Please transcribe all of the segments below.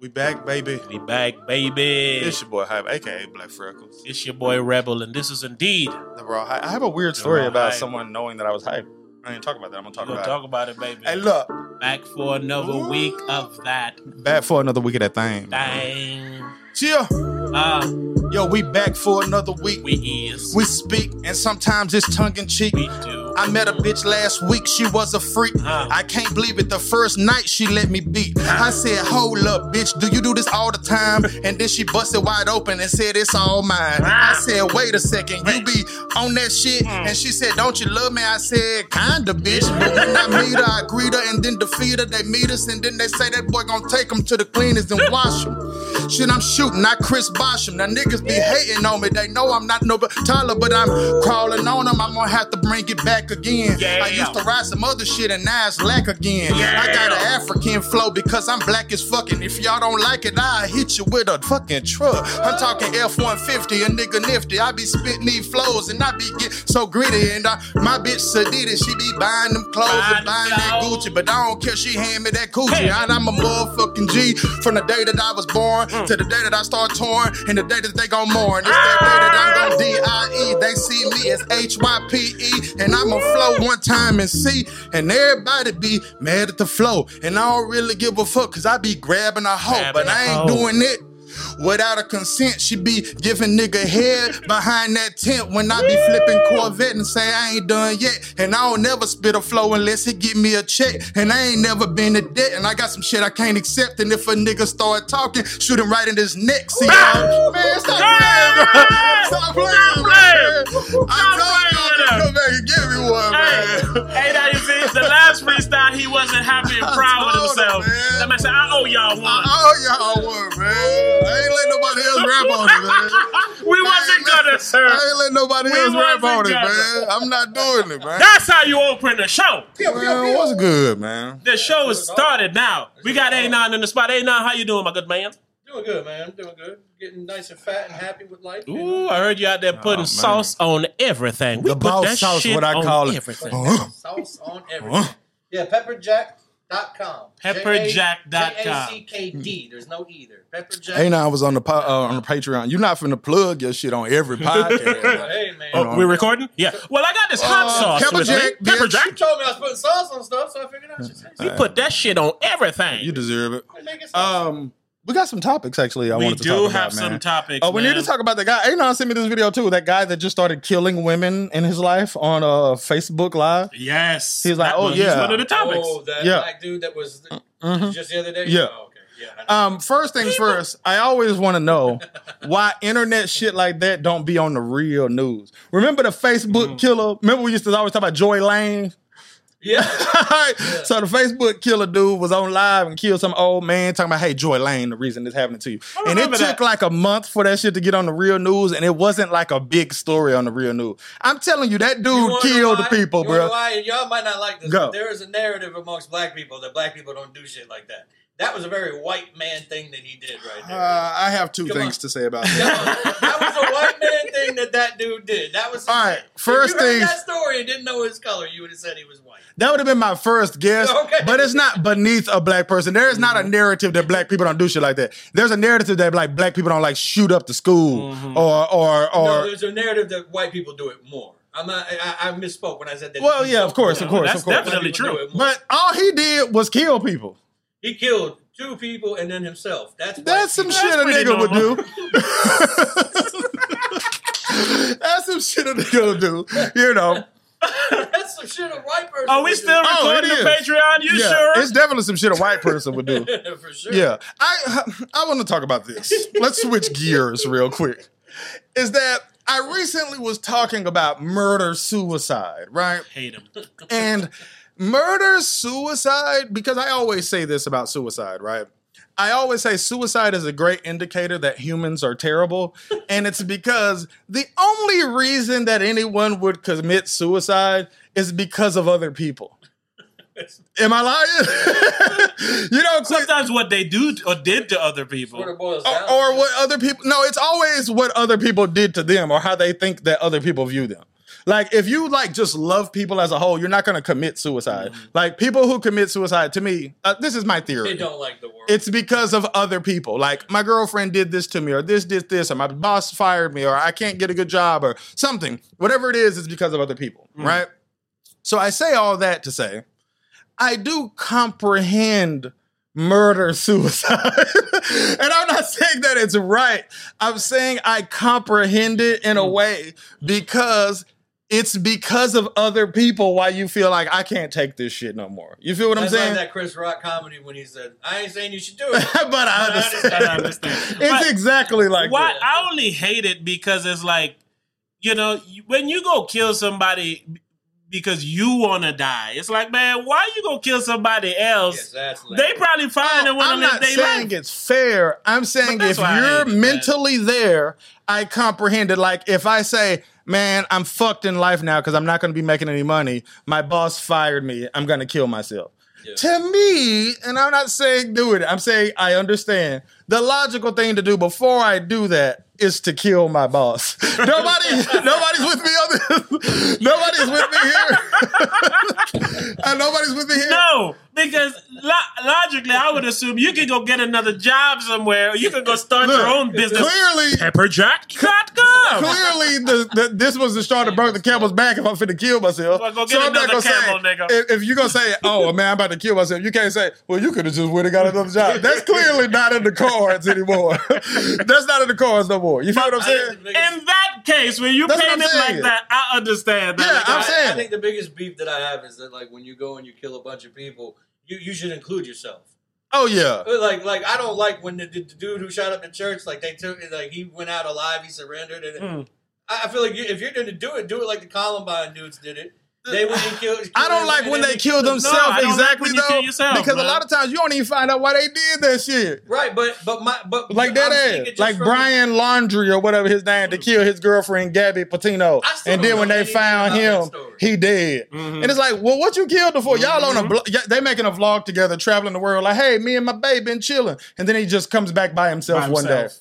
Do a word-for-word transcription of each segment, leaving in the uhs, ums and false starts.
We back, baby. We back, baby. It's your boy Hype, aka Black Freckles. It's your boy Rebel, and this is indeed The Raw Hype. I have a weird story about hype. Someone knowing that I was hype. I didn't talk about that. I'm gonna talk about it. Talk about it, baby. Hey, look. Back for another Ooh. week of that. Back for another week of that thing. Dang. Chill. Uh, Yo, we back for another week. We is. We speak, and sometimes it's tongue in cheek. We do. I met a bitch last week. She was a freak. Uh, I can't believe it. The first night she let me beat. Uh, I said, hold up, bitch. Do you do this all the time? And then she busted wide open and said, it's all mine. Uh, I said, wait a second. You be on that shit? Uh, and she said, don't you love me? I said, kinda, bitch. But when I meet her, I greet her and then defeat her. They meet us and then they say that boy gonna take them to the cleaners and wash them. Shit, I'm shooting. I Chris Bosham. Now niggas be hating on me. They know I'm not no taller, but I'm crawling on them. I'm gonna have to bring it back again. Yeah. I used to ride some other shit and now it's lack again. Yeah. I got an African flow because I'm black as fucking. If y'all don't like it, I'll hit you with a fucking truck. I'm talking F one fifty, a nigga nifty. I be spitting these flows and I be get so gritty. And I, my bitch Sadita, she be buying them clothes Buy and buying that Gucci. But I don't care, she hand me that coochie. Hey. And I'm a motherfucking G from the day that I was born mm. to the day that I start torn. And the day that they gon' mourn, it's that day that I'm gon' D I E. They see me as H Y P E, and I'ma flow one time and see. And everybody be mad at the flow, and I don't really give a fuck, cause I be grabbing a hoe, grabbing but I ain't hoe. doing it without a consent. She be giving nigga head behind that tent when I be flipping Corvette and say I ain't done yet. And I don't never spit a flow unless it give me a check. And I ain't never been to debt, and I got some shit I can't accept. And if a nigga start talking, shoot him right in his neck. See y'all. Man, stop playing. Stop playing. I told y'all to come back and give me one, man. Hey, that is the last freestyle. He wasn't happy and proud with himself. That man said, I owe y'all one. I owe y'all one, man. I ain't let nobody else rap on it, man. We I wasn't gonna, sir. I ain't let nobody we else rap on it, man. I'm not doing it, man. That's how you open the show. Man, what's good, man? The show is started now. We got A nine in the spot. A nine, how you doing, my good man? Doing good, man. Doing good. Getting nice and fat and happy with life. Ooh, you know? I heard you out there putting oh, sauce on everything. We the put that sauce, shit what I call on it. everything. Uh-huh. Sauce on everything. Uh-huh. Yeah, Pepperjack. Pepperjack dot com Pepperjack dot com There's no either. Pepperjack. Hey, now I was on the po- uh, on the Patreon. You're not finna plug your shit on every podcast. Hey, man. Oh, we're recording? Yeah. Well, I got this hot uh, sauce. Pepperjack. Pepperjack. You told me I was putting sauce on stuff, so I figured out. You, you right. put that shit on everything. You deserve it. Um, we got some topics actually. I we wanted to talk about. We do have some man. topics. Oh, uh, we man. need to talk about the guy. Adrian sent me this video too. That guy that just started killing women in his life on uh, Facebook Live. Yes, he's like, that oh was, yeah, he's one of the topics. Oh, that yeah. black dude that was the, mm-hmm. just the other day. Yeah. Oh, okay. Yeah. Um, first things first. I always want to know why internet shit like that don't be on the real news. Remember the Facebook mm-hmm. killer? Remember we used to always talk about Joy Lane. Yeah. Right. yeah. So the Facebook killer dude was on live and killed some old man talking about, hey, Joy Lane, the reason this happened to you. And it took that. like a month for that shit to get on the real news, and it wasn't like a big story on the real news. I'm telling you, that dude you killed the people, you bro. Why? Y'all might not like this, Go. but there is a narrative amongst black people that black people don't do shit like that. That was a very white man thing that he did right there. Uh, I have two Come things on. to say about that. That was a white man thing that that dude did. That was all right. First if you heard thing, that story and didn't know his color, you would have said he was white. That would have been my first guess. Okay. But it's not beneath a black person. There is not a narrative that black people don't do shit like that. There's a narrative that like black people don't like shoot up the school mm-hmm. or or or. No, there's a narrative that white people do it more. I'm not, I, I misspoke when I said that. Well, yeah, of course, of course, no, that's of course. definitely true. But all he did was kill people. He killed two people and then himself. That's that's some shit a nigga would do. That's some shit a nigga would do. You know. That's some shit a white person. Are we still recording the Patreon? You sure? It's definitely some shit a white person would do. For sure. Yeah. I I want to talk about this. Let's switch gears real quick. Is that I recently was talking about murder suicide, right? Hate him. And murder, suicide, because I always say this about suicide, right? I always say suicide is a great indicator that humans are terrible. And it's because the only reason that anyone would commit suicide is because of other people. Am I lying? You know, sometimes what they do or did to other people. Or, or what other people. No, it's always what other people did to them or how they think that other people view them. Like, if you, like, just love people as a whole, you're not going to commit suicide. Mm-hmm. Like, people who commit suicide, to me, uh, this is my theory. They don't like the world. It's because of other people. Like, my girlfriend did this to me, or this did this, or my boss fired me, or I can't get a good job, or something. Whatever it is, it's because of other people, mm-hmm. right? So I say all that to say, I do comprehend murder, suicide. And I'm not saying that it's right. I'm saying I comprehend it in a way because it's because of other people why you feel like I can't take this shit no more. You feel what I'm I saying? I love that Chris Rock comedy when he said, I ain't saying you should do it. But I understand. I understand. It's but exactly like why, that. I only hate it because it's like, you know, when you go kill somebody because you want to die. It's like, man, why are you going to kill somebody else? Yes, they probably find oh, it when they life. I'm not saying it's fair. I'm saying if you're mentally it, there, I comprehend it. Like, if I say, man, I'm fucked in life now because I'm not going to be making any money. My boss fired me. I'm going to kill myself. Yeah. To me, and I'm not saying do it. I'm saying I understand. The logical thing to do before I do that is to kill my boss. Nobody, nobody's with me on this. Nobody's with me here. And nobody's with me here. No, because lo- logically, I would assume you could go get another job somewhere, or you could go start Look, your own business. Clearly, Pepperjack dot com. Clearly, the, the, this was the straw that broke the camel's back. If I'm finna kill myself, well, go get so I'm not gonna camel, say. Nigga. If, if you're gonna say, "Oh man, I'm about to kill myself," you can't say, "Well, you could have just went and got another job." That's clearly not in the cards anymore. That's not in the cards no more. You feel what I'm saying? In that case, when you paint it like that, I understand that. Yeah, like, I'm I, saying. I think the biggest beef that I have is that, like, when you go and you kill a bunch of people, you, you should include yourself. Oh yeah. Like, like I don't like when the, the dude who shot up the church, like they took, like he went out alive, he surrendered, and mm. I feel like you, if you're going to do it, do it like the Columbine dudes did it. They wouldn't kill, kill I don't like when they, they kill themselves no, exactly like though yourself, because man. A lot of times you don't even find out why they did that shit. Right, but but my but like that ass, like Brian Laundrie or whatever his name to kill his girlfriend Gabby Petito, and then when they found him, he dead. Mm-hmm. And it's like, well, what you killed before? Mm-hmm. Y'all on a blo- they making a vlog together, traveling the world. Like, hey, me and my babe been chilling, and then he just comes back by himself, by himself. one day.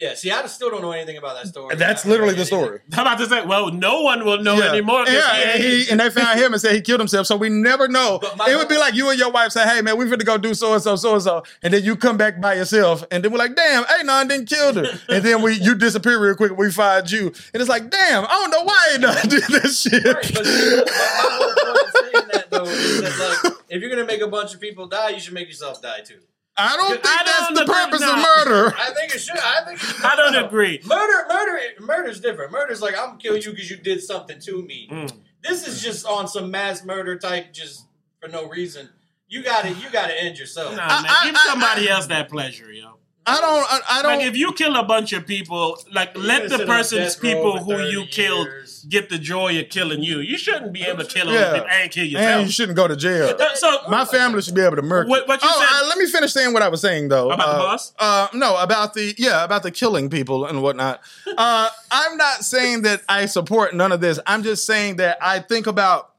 Yeah, see, I still don't know anything about that story. That's literally the story. I'm about to say, well, no one will know yeah. anymore. Yeah, and, he, and they found him and said he killed himself, so we never know. It mom, would be like you and your wife say, hey, man, we finna go do so-and-so, so-and-so, and then you come back by yourself, and then we're like, damn, A nine didn't kill her. And then we you disappear real quick, we find you. And it's like, damn, I don't know why A nine did this shit. Right, but my whole point of saying that, though, is that, like, if you're going to make a bunch of people die, you should make yourself die, too. I don't think I that's don't the purpose no. of murder. I think it should. I think. It should. I don't no. agree. Murder, murder, murder's different. Murder's like I'm gonna kill you because you did something to me. Mm. This is just on some mass murder type, just for no reason. You got to, you got to end yourself. Nah, I, man, I, give I, somebody I, else that pleasure, yo. I don't. I, I don't. Like if you kill a bunch of people, like you let the person's people who you killed years. Get the joy of killing you. You shouldn't be able to kill them yeah. and kill yourself. And you shouldn't go to jail. So my family should be able to murder. What, what you oh, said, uh, let me finish saying what I was saying though about uh, the boss. Uh, no, about the yeah, about the killing people and whatnot. uh, I'm not saying that I support none of this. I'm just saying that I think about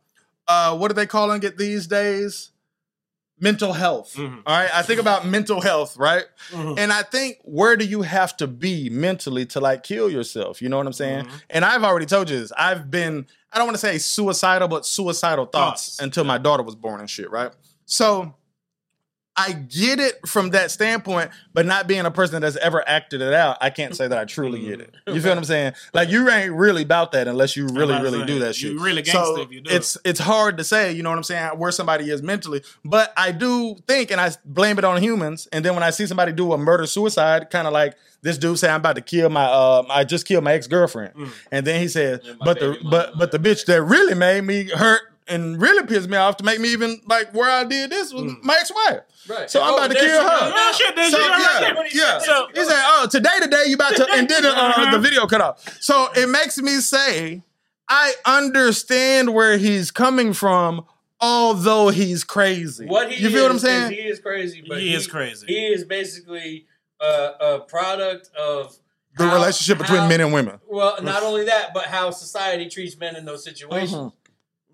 uh, what are they calling it these days. Mental health. Mm-hmm. All right. I think about mental health, right? Mm-hmm. And I think where do you have to be mentally to like kill yourself? You know what I'm saying? Mm-hmm. And I've already told you this. I've been, I don't want to say suicidal, but suicidal thoughts yes. until yeah. my daughter was born and shit, right? So I get it from that standpoint, but not being a person that's ever acted it out, I can't say that I truly get it. You feel what I'm saying? Like you ain't really about that unless you really, really saying, do that shit. You really gangster so if you do. It's it's hard to say, you know what I'm saying, where somebody is mentally. But I do think, and I blame it on humans. And then when I see somebody do a murder suicide, kind of like this dude say, "I'm about to kill my, uh, I just killed my ex girlfriend," mm. and then he says, yeah, "But the but but the bitch that really made me hurt." And really pissed me off to make me even like where I did this was mm. my ex-wife. Right. So oh, I'm about to kill her. No shit, so, yeah, right yeah. So he said, "Oh, today, today, you about to," and then uh, the video cut off. So it makes me say, I understand where he's coming from, although he's crazy. What he you feel is, what I'm saying? Is he is crazy. But he, he is crazy. He is basically uh, a product of. The how, relationship between how, men and women. Well, not only that, but how society treats men in those situations. Mm-hmm.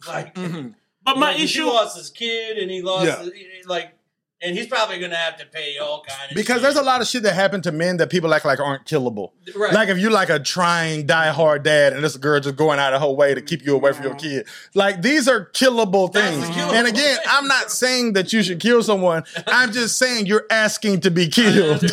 Like, mm-hmm. but my know, issue he lost his kid, and he lost yeah. his, like And he's probably going to have to pay all kinds of because shit. There's a lot of shit that happened to men that people act like aren't killable. Right. Like if you like a trying, die-hard dad and this girl just going out of her way to keep you away from your kid. Like these are killable things. Killable. And again, I'm not saying that you should kill someone. I'm just saying you're asking to be killed.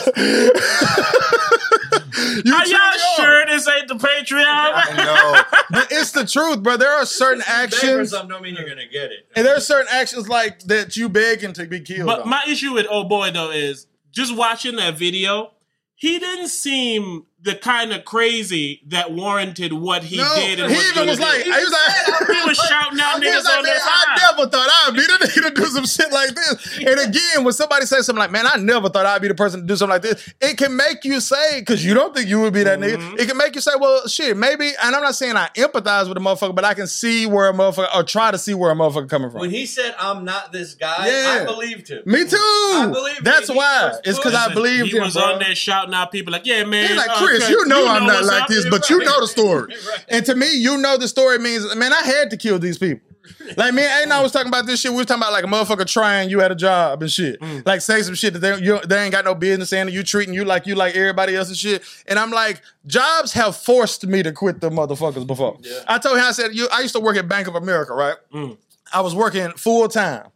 You are y'all sure this ain't the Patreon? I know. But it's the truth, bro. There are certain actions. Something don't mean you're gonna get it. And there are certain actions like that you begging to be killed. But on. My issue with old boy though is just watching that video, he didn't seem the kind of crazy that warranted what he no, did. And he was even was like, he, he was like, he was shouting out niggas like, on their side. I never thought I'd be the nigga to do some shit like this. And again, when somebody says something like, man, I never thought I'd be the person to do something like this, it can make you say, because you don't think you would be that mm-hmm. nigga, it can make you say, well, shit, maybe, and I'm not saying I empathize with a motherfucker, but I can see where a motherfucker, or try to see where a motherfucker coming from. When he said, I'm not this guy, yeah. I believed him. Me too. I believed That's him. why. It's because I believed him. He was him, on there shouting out people like, yeah, man. He's like, Chris, you know, you know I'm not like this, but right. you know the story. Right. And to me, you know the story means, man, I had to kill these people. Like, me and I was talking about this shit. We was talking about, like, a motherfucker trying you at a job and shit. Mm. Like, say some shit that they, you, they ain't got no business in, and you treating you like you like everybody else and shit. And I'm like, jobs have forced me to quit the motherfuckers before. Yeah. I told him, I said, you, I used to work at Bank of America, right? Mm. I was working full-time.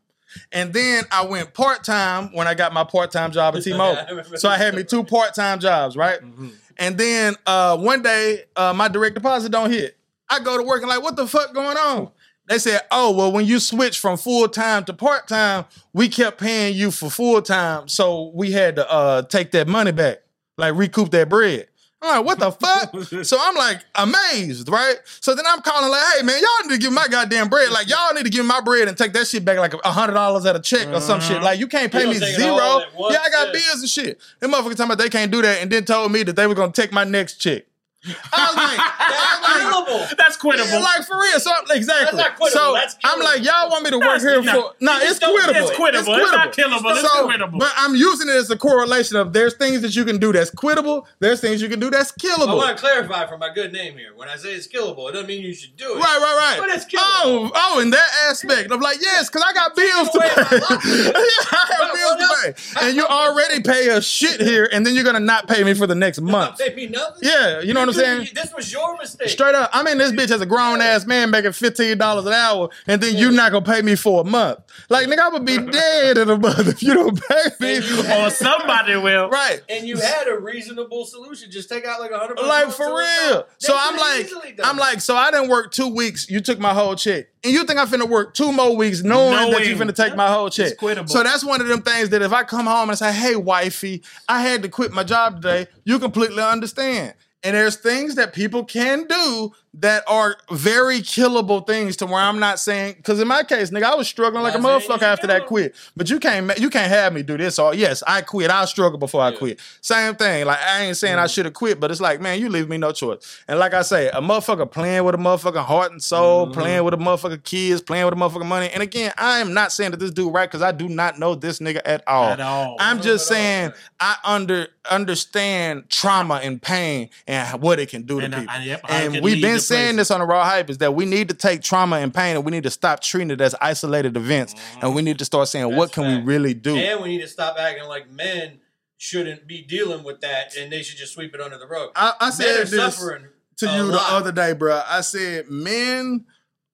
And then I went part-time when I got my part-time job at T Mobile. So I had me two part-time jobs, right? Mm-hmm. And then uh, one day, uh, my direct deposit don't hit. I go to work and like, what the fuck going on? They said, oh, well, when you switch from full-time to part-time, we kept paying you for full-time. So we had to uh, take that money back, like recoup that bread. I'm like, what the fuck? So I'm like amazed, right? So then I'm calling like, hey, man, y'all need to give my goddamn bread. Like, y'all need to give my bread and take that shit back like one hundred dollars at a check or some shit. Like, you can't pay you me zero. Yeah, I got yeah. bills and shit. Them motherfuckers talking about they can't do that and then told me that they were going to take my next check. I was like, I was like that's quittable. Yeah, like for real, so I'm, exactly. That's not quittable. So that's I'm like, y'all want me to work that's, here no, for? No, nah, it's, it's quittable. It's quittable. It's not killable. It's so, quittable. But I'm using it as a correlation of there's things that you can do that's quittable. There's things you can do that's killable. I want to clarify for my good name here. When I say it's killable, it doesn't mean you should do it. Right, right, right. But it's killable. Oh, oh, in that aspect, I'm like, yes, because I got bills to pay. I have bills to pay, and you already pay a shit here, and then you're gonna not pay me for the next month. They pay nothing. Yeah, you know what. I'm saying? This was your mistake. Straight up. I'm in this bitch as a grown-ass man making fifteen dollars an hour, and then you're not going to pay me for a month. Like, nigga, I'm going to be dead in a month if you don't pay me. Or somebody will. Right. And you had a reasonable solution. Just take out like one hundred dollars. Like, for real. So I'm like, I'm like, so I didn't work two weeks. You took my whole check. And you think I'm finna work two more weeks knowing, knowing. that you're finna take my whole check. So that's one of them things that if I come home and say, hey, wifey, I had to quit my job today, you completely understand. And there's things that people can do that are very killable things to where I'm not saying, because in my case, nigga, I was struggling like a motherfucker after that quit. But you can't you can't have me do this. Or yes, I quit. I'll struggle before I quit. Same thing. Like, I ain't saying I should have quit, but it's like, man, you leave me no choice. And like I say, a motherfucker playing with a motherfucking heart and soul, mm-hmm. playing with a motherfucker kids, playing with a motherfucking money. And again, I am not saying that this dude right, because I do not know this nigga at all. At all. I'm no, just saying all. I under understand trauma and pain and what it can do to and people. I, yep, and we've been saying this on The Raw Hype is that we need to take trauma and pain and we need to stop treating it as isolated events. Mm-hmm. And we need to start saying, That's what can fact. we really do? And we need to stop acting like men shouldn't be dealing with that and they should just sweep it under the rug. I, I said this to you lot. the other day, bro. I said men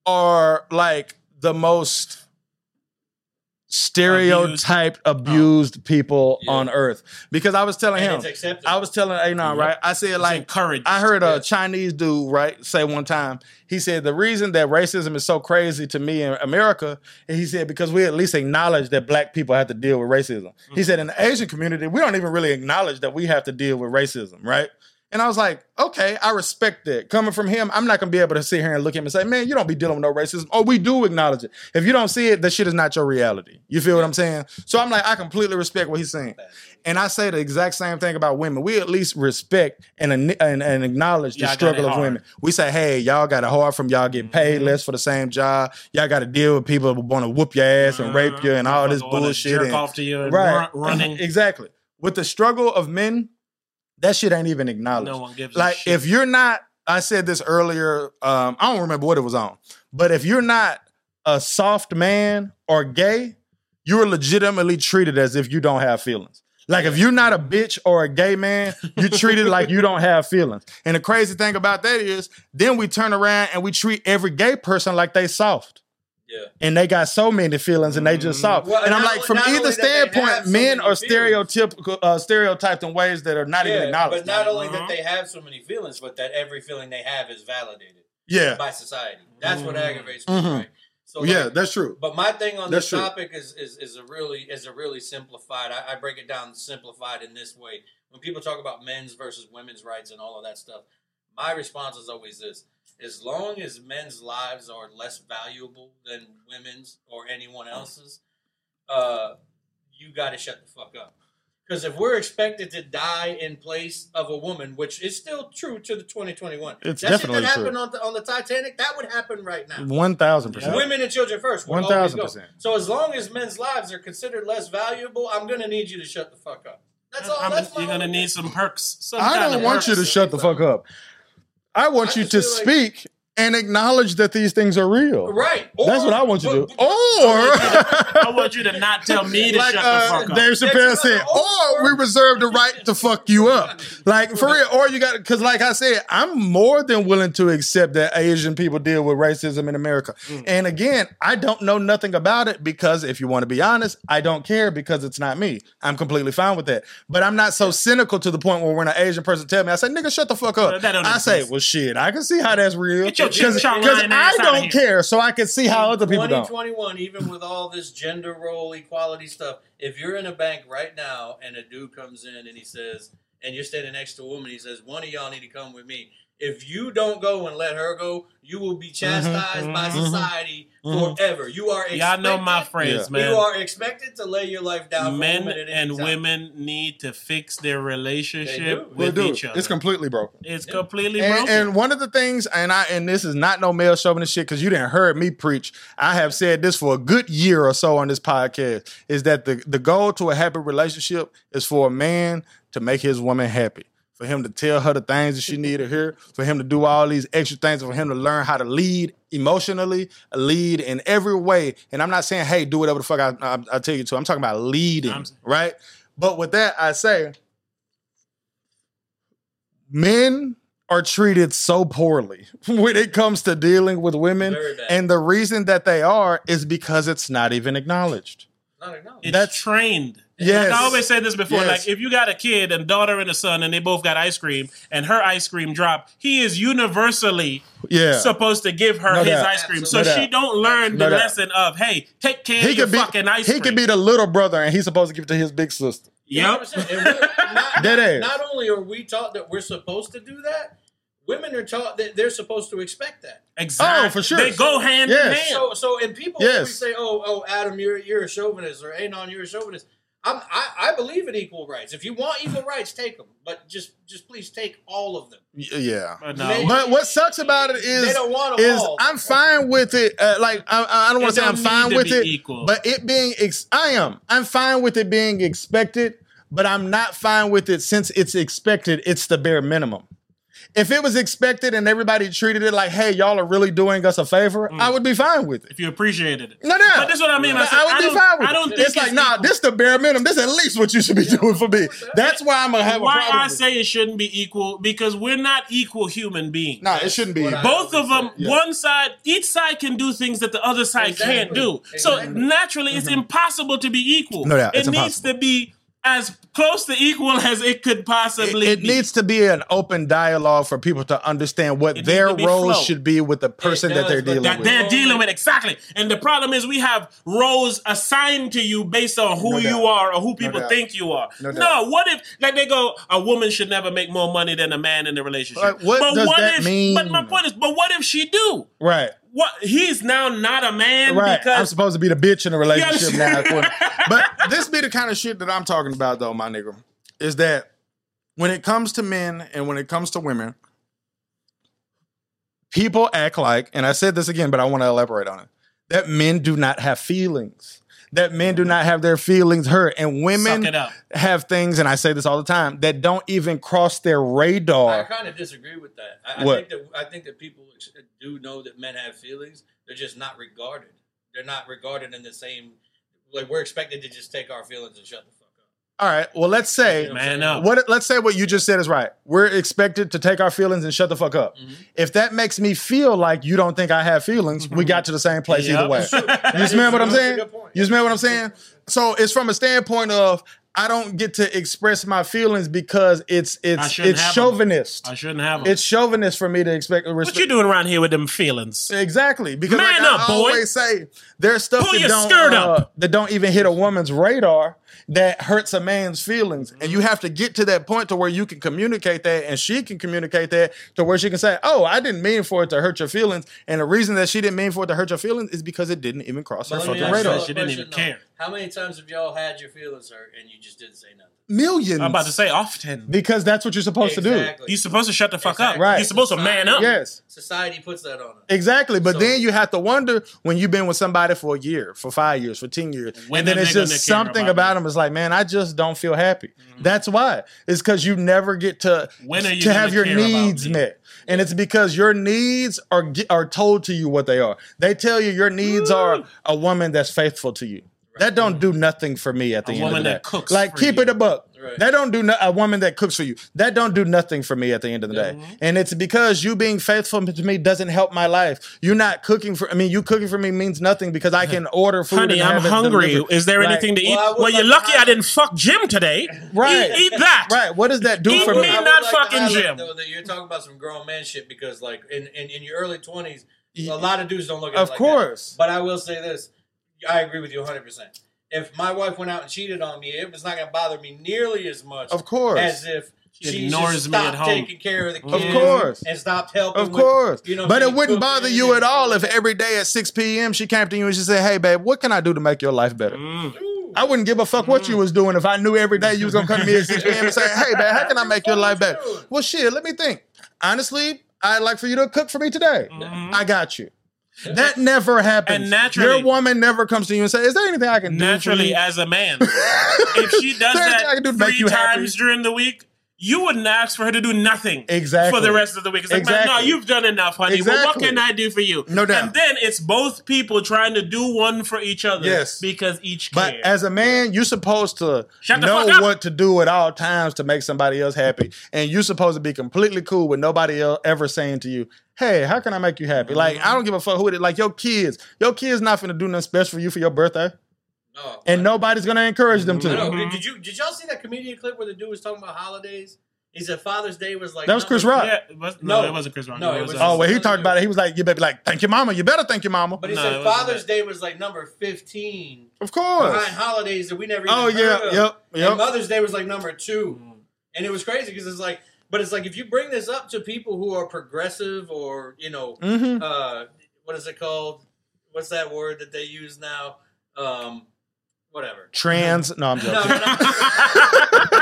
are like the most stereotyped abused, abused oh. people yeah. on earth, because I was telling and him I was telling A nine mm-hmm. right I said it's like encouraged. I heard a yes. Chinese dude right say one time, he said the reason that racism is so crazy to me in America, and he said because we at least acknowledge that black people have to deal with racism. Mm-hmm. He said in the Asian community we don't even really acknowledge that we have to deal with racism, right? And I was like, okay, I respect that. Coming from him, I'm not going to be able to sit here and look at him and say, man, you don't be dealing with no racism. Oh, we do acknowledge it. If you don't see it, that shit is not your reality. You feel what I'm saying? So I'm like, I completely respect what he's saying. And I say the exact same thing about women. We at least respect and and, and acknowledge the y'all struggle of women. We say, hey, y'all got it hard from y'all getting paid mm-hmm. less for the same job. Y'all got to deal with people who want to whoop your ass and rape you and all this or bullshit. Jerk and, off to you and right, running. Exactly. With the struggle of men, that shit ain't even acknowledged. No one gives like, a shit. If you're not, I said this earlier, um, I don't remember what it was on, but if you're not a soft man or gay, you are legitimately treated as if you don't have feelings. Like, if you're not a bitch or a gay man, you're treated like you don't have feelings. And the crazy thing about that is, then we turn around and we treat every gay person like they soft. Yeah. And they got so many feelings and they just soft. Well, and I'm like, from either standpoint, men are stereotypical, uh, stereotyped in ways that are not yeah, even acknowledged. But not only that they have so many feelings, but that every feeling they have is validated yeah. by society. That's mm-hmm. what aggravates me, mm-hmm. right? So like, yeah, that's true. But my thing on that's this topic is, is is a really is a really simplified. I, I break it down simplified in this way. When people talk about men's versus women's rights and all of that stuff, my response is always this: as long as men's lives are less valuable than women's or anyone else's, uh, you got to shut the fuck up. Because if we're expected to die in place of a woman, which is still true to the twenty twenty-one, it's that definitely shit that happened on the, on the Titanic, that would happen right now. one thousand percent. Women and children first. one thousand percent. So as long as men's lives are considered less valuable, I'm going to need you to shut the fuck up. That's all. I'm, that's you're going to need some perks. Some I don't want perks. you to shut the fuck up. I want I you to speak like, and acknowledge that these things are real. Right. Or, that's what I want you to do. Or... I want you to not tell me to like, shut uh, the fuck up. Dave Chappelle said, or we reserve the right to fuck you up. Like, for real, or you got to, because like I said, I'm more than willing to accept that Asian people deal with racism in America. Mm. And again, I don't know nothing about it because, if you want to be honest, I don't care because it's not me. I'm completely fine with that. But I'm not so cynical to the point where when an Asian person tells me, I say, nigga, shut the fuck up. No, I say, sense. well, shit, I can see how that's real. Because I don't care, so I can see how other people don't. twenty twenty-one, even with all this gender role equality stuff, if you're in a bank right now and a dude comes in and he says, and you're standing next to a woman, he says, one of y'all need to come with me. If you don't go and let her go, you will be chastised mm-hmm, by society mm-hmm, forever. You are expected, y'all know my friends, yeah. man. You are expected to lay your life down. Men for women and women need to fix their relationship with do. each other. It's completely broken. It's yeah. completely and, broken. And one of the things, and I, and this is not no male chauvinist shit, because you didn't heard me preach. I have said this for a good year or so on this podcast, is that the, the goal to a happy relationship is for a man to make his woman happy. For him to tell her the things that she needed to hear, for him to do all these extra things, for him to learn how to lead emotionally, lead in every way. And I'm not saying, hey, do whatever the fuck I, I, I tell you to. I'm talking about leading, I'm... right? But with that, I say, men are treated so poorly when it comes to dealing with women. And the reason that they are is because it's not even acknowledged. Not acknowledged. It's That's trained. Yes. Like I always said this before, yes. like if you got a kid, a daughter and a son, and they both got ice cream, and her ice cream dropped, he is universally yeah. supposed to give her no his doubt. ice cream. Absolutely. So no she doubt. don't learn no the doubt. lesson of, hey, take care he of your be, fucking ice he cream. He could be the little brother, and he's supposed to give it to his big sister. Yep. not, not only are we taught that we're supposed to do that, women are taught that they're supposed to expect that. Exactly. Oh, for sure. They go hand yes. in hand. So, so and people yes. always say, oh, oh, Adam, you're, you're a chauvinist, or Anon, you're a chauvinist. I'm, I, I believe in equal rights. If you want equal rights, take them. But just, just please take all of them. Yeah. But, no. they, but what sucks about it is, they don't want them is all. I'm fine with it. Uh, like I, I don't want to say I'm fine with it, equal. but it being ex- I am. I'm fine with it being expected, but I'm not fine with it since it's expected. It's the bare minimum. If it was expected and everybody treated it like, hey, y'all are really doing us a favor, mm. I would be fine with it. If you appreciated it. No, no. But that's what I mean. Yeah. I, said, I would I be fine with I don't it. Think it's, it's like, equal. nah, this is the bare minimum. This is at least what you should be yeah. doing for me. That's why I'm going to have why a problem Why I with say it. it shouldn't be equal, because we're not equal human beings. No, nah, it shouldn't be equal. Both of them, yeah. one side, each side can do things that the other side exactly. can't do. Exactly. So naturally, mm-hmm. it's impossible to be equal. No, yeah, it's It impossible. needs to be as close to equal as it could possibly it, it be. It needs to be an open dialogue for people to understand what it their role should be with the person does, that they're dealing that with. That they're dealing with, exactly. And the problem is we have roles assigned to you based on who no you doubt. are or who people no think you are. No, no what if, like they go, a woman should never make more money than a man in the relationship. Like, what but does what that if, mean? But my point is, but what if she do? Right. What, he's now not a man right. because... I'm supposed to be the bitch in a relationship now. But this be the kind of shit that I'm talking about, though, my nigga, is that when it comes to men and when it comes to women, people act like, and I said this again, but I want to elaborate on it, that men do not have feelings. That men do not have their feelings hurt. And women have things, and I say this all the time, that don't even cross their radar. I kind of disagree with that. I, I think that I think that people do know that men have feelings. They're just not regarded. They're not regarded in the same like we're expected to just take our feelings and shut the fuck up. All right. Well, let's say, you know man, up. What, let's say what you just said is right. We're expected to take our feelings and shut the fuck up. Mm-hmm. If that makes me feel like you don't think I have feelings, mm-hmm. we got to the same place yep. either way. You smell what I'm saying? You smell what I'm saying? So it's from a standpoint of I don't get to express my feelings because it's it's it's chauvinist. Them. I shouldn't have them. It's chauvinist for me to expect. Respect. What you doing around here with them feelings? Exactly, because man like up, I always boy. Say there's stuff Pull that don't uh, that don't even hit a woman's radar that hurts a man's feelings, and you have to get to that point to where you can communicate that, and she can communicate that to where she can say, "Oh, I didn't mean for it to hurt your feelings," and the reason that she didn't mean for it to hurt your feelings is because it didn't even cross but her fucking radar. She didn't even care. How many times have y'all had your feelings hurt and you just didn't say nothing? Millions. I'm about to say often. Because that's what you're supposed exactly. to do. You're supposed to shut the fuck exactly. up. Right. You're supposed society, to man up. Yes. Society puts that on us. Exactly. But so, then you have to wonder when you've been with somebody for a year, for five years, for ten years. And then it's just something about them is like, man, I just don't feel happy. Mm-hmm. That's why. It's because you never get to, when are you to have your needs met. And it's because your needs are are told to you what they are. They tell you your needs Ooh. Are a woman that's faithful to you. That don't do nothing for me at the a end of the day. A woman that cooks like, for keep you. It a buck. Right. That don't do no- a woman that cooks for you. That don't do nothing for me at the end of the mm-hmm. day. And it's because you being faithful to me doesn't help my life. You not cooking for I mean, you cooking for me means nothing because I can order food. Honey, and I'm have hungry. Delivered. Is there like, anything to eat? Well, well you're like lucky I didn't fuck Jim today. Right. Eat, eat that. Right. What does that do eat for me? Me not like fucking Jim. Though, that you're talking about some grown man shit because like in, in, in your early twenties, yeah. a lot of dudes don't look at it. Of like course. That. But I will say this. I agree with you one hundred percent. If my wife went out and cheated on me, it was not going to bother me nearly as much of course. As if she, she ignores just stopped me at home. Taking care of the kids of course. And stopped helping. Of course. With, you know, but it wouldn't bother you at all if every day at six p.m. she came to you and she said, hey, babe, what can I do to make your life better? Mm. I wouldn't give a fuck what you was doing if I knew every day you was going to come to me at six p.m. and say, hey, babe, how can I make your life better? Well, shit, let me think. Honestly, I'd like for you to cook for me today. Mm-hmm. I got you. That never happens. And naturally, your woman never comes to you and says, is there anything I can do? Naturally, as a man, if she does that do three times happy? During the week, you wouldn't ask for her to do nothing exactly. for the rest of the week. It's like, exactly. man, no, you've done enough, honey. Exactly. Well, what can I do for you? No doubt. And then it's both people trying to do one for each other yes. because each but cares. But as a man, you're supposed to Shut know what to do at all times to make somebody else happy. And you're supposed to be completely cool with nobody else ever saying to you, hey, how can I make you happy? Like, I don't give a fuck who it is. Like, your kids. Your kids not finna do nothing special for you for your birthday. No, and nobody's going to encourage them to. No, did, you, did y'all see that comedian clip where the dude was talking about holidays? He said Father's Day was like... That was Chris Rock. Yeah, it was, no, no, it wasn't Chris Rock. No, it was, oh, well, he talked about it. He was like, you better be like, thank your mama. You better thank your mama. But he no, said Father's Day was like number fifteen. Of course. Behind holidays that we never even oh, heard yeah, of. Yep, yep. And Mother's Day was like number two. Mm. And it was crazy because it's like... But it's like if you bring this up to people who are progressive or, you know, mm-hmm. uh, what is it called? What's that word that they use now? Um, whatever. Trans. No, I'm joking. No, not,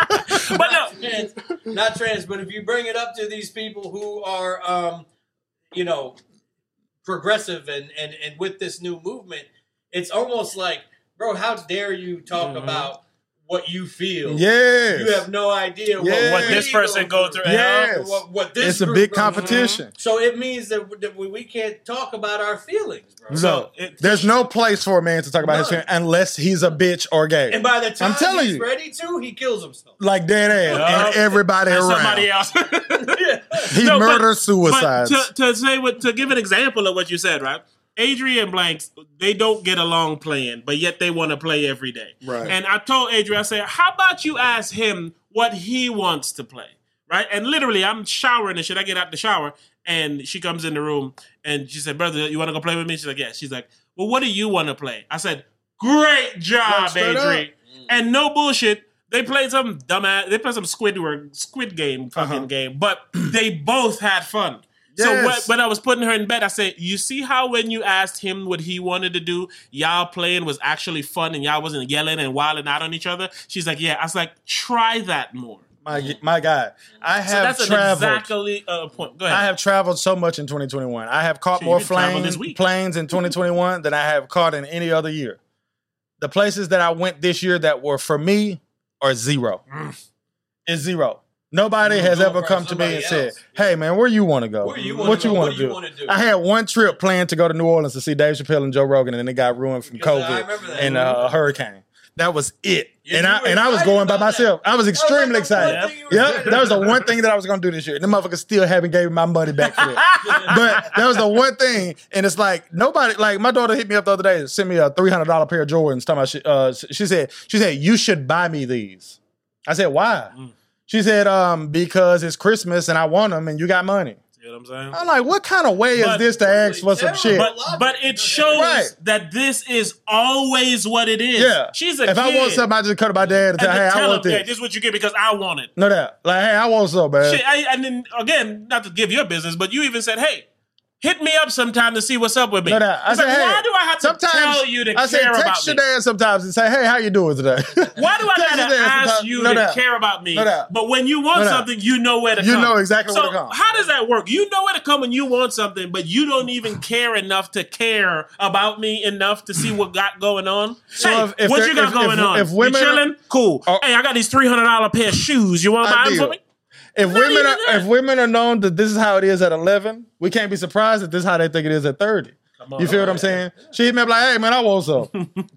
but not no. Trans, not trans. But if you bring it up to these people who are, um, you know, progressive and, and, and with this new movement, it's almost like, bro, how dare you talk mm-hmm. about what you feel. Yes. You have no idea what, yes. what this person go through. Yes. What, what this it's a big competition. Through. So it means that, that we can't talk about our feelings, bro. No. So it, there's no place for a man to talk about none. His feelings unless he's a bitch or gay. And by the time I'm telling he's you, ready to, he kills himself. Like that ass. And everybody and around. Somebody else. He no, murders suicides. But to, to, say what, to give an example of what you said, right? Adrian Blanks, they don't get along playing, but yet they want to play every day. Right. And I told Adrian, I said, how about you ask him what he wants to play? Right. And literally, I'm showering and shit. I get out the shower and she comes in the room and she said, brother, you want to go play with me? She's like, yeah. She's like, well, what do you want to play? I said, great job, Adrian. Up. And no bullshit. They played some dumbass. They played some Squidward, Squid Game fucking uh-huh. game, but they both had fun. So yes. what, when I was putting her in bed, I said, you see how when you asked him what he wanted to do, y'all playing was actually fun and y'all wasn't yelling and wilding out on each other? She's like, yeah. I was like, try that more. My my God, I have so that's traveled. Exactly a point. Go ahead. I have traveled so much in twenty twenty-one. I have caught so more planes, planes in twenty twenty-one than I have caught in any other year. The places that I went this year that were for me are zero. Mm. It's zero. Nobody has ever come to me and said, "Hey, man, where you want to go? What you want to do?" I had one trip planned to go to New Orleans to see Dave Chappelle and Joe Rogan, and it got ruined from COVID and a hurricane. That was it. And I and I was going by myself. I was extremely excited. Yep, that was the one thing that I was going to do this year. And the motherfuckers still haven't gave me my money back for it. But that was the one thing. And it's like nobody. Like my daughter hit me up the other day and sent me a three hundred dollar pair of Jordans. Talking about she, uh, she said she said you should buy me these. I said why? Mm. She said, um, because it's Christmas and I want them and you got money. You know what I'm saying? I'm like, what kind of way but, is this to ask for some shit? But, but it shows right. that this is always what it is. Yeah. She's a if kid. If I want something, I just cut to my dad and tell, hey, tell I want him, this. Hey, this is what you get because I want it. No doubt. Like, hey, I want something, man. Shit, I, and then, again, not to give your business, but you even said, hey, hit me up sometime to see what's up with me. No doubt. I said, like, hey, why do I have to tell you to I care say, about me? I text your dad sometimes and say, hey, how you doing today? Why do I gotta ask sometimes. you no to doubt. care about me? No doubt. But when you want no something, you know where to you come. You know exactly so where to come. How does that work? You know where to come when you want something, but you don't even care enough to care about me enough to see what got going on. So hey, if, if what you got if, going if, on? If women you chilling? Cool. Are, hey, I got these three hundred dollar pair of shoes. You want to buy them for me? If Not women are that. if women are known that this is how it is at eleven, we can't be surprised that this is how they think it is at thirty. On, you feel what right. I'm saying? Yeah. She hit me up like, "Hey man, I want some."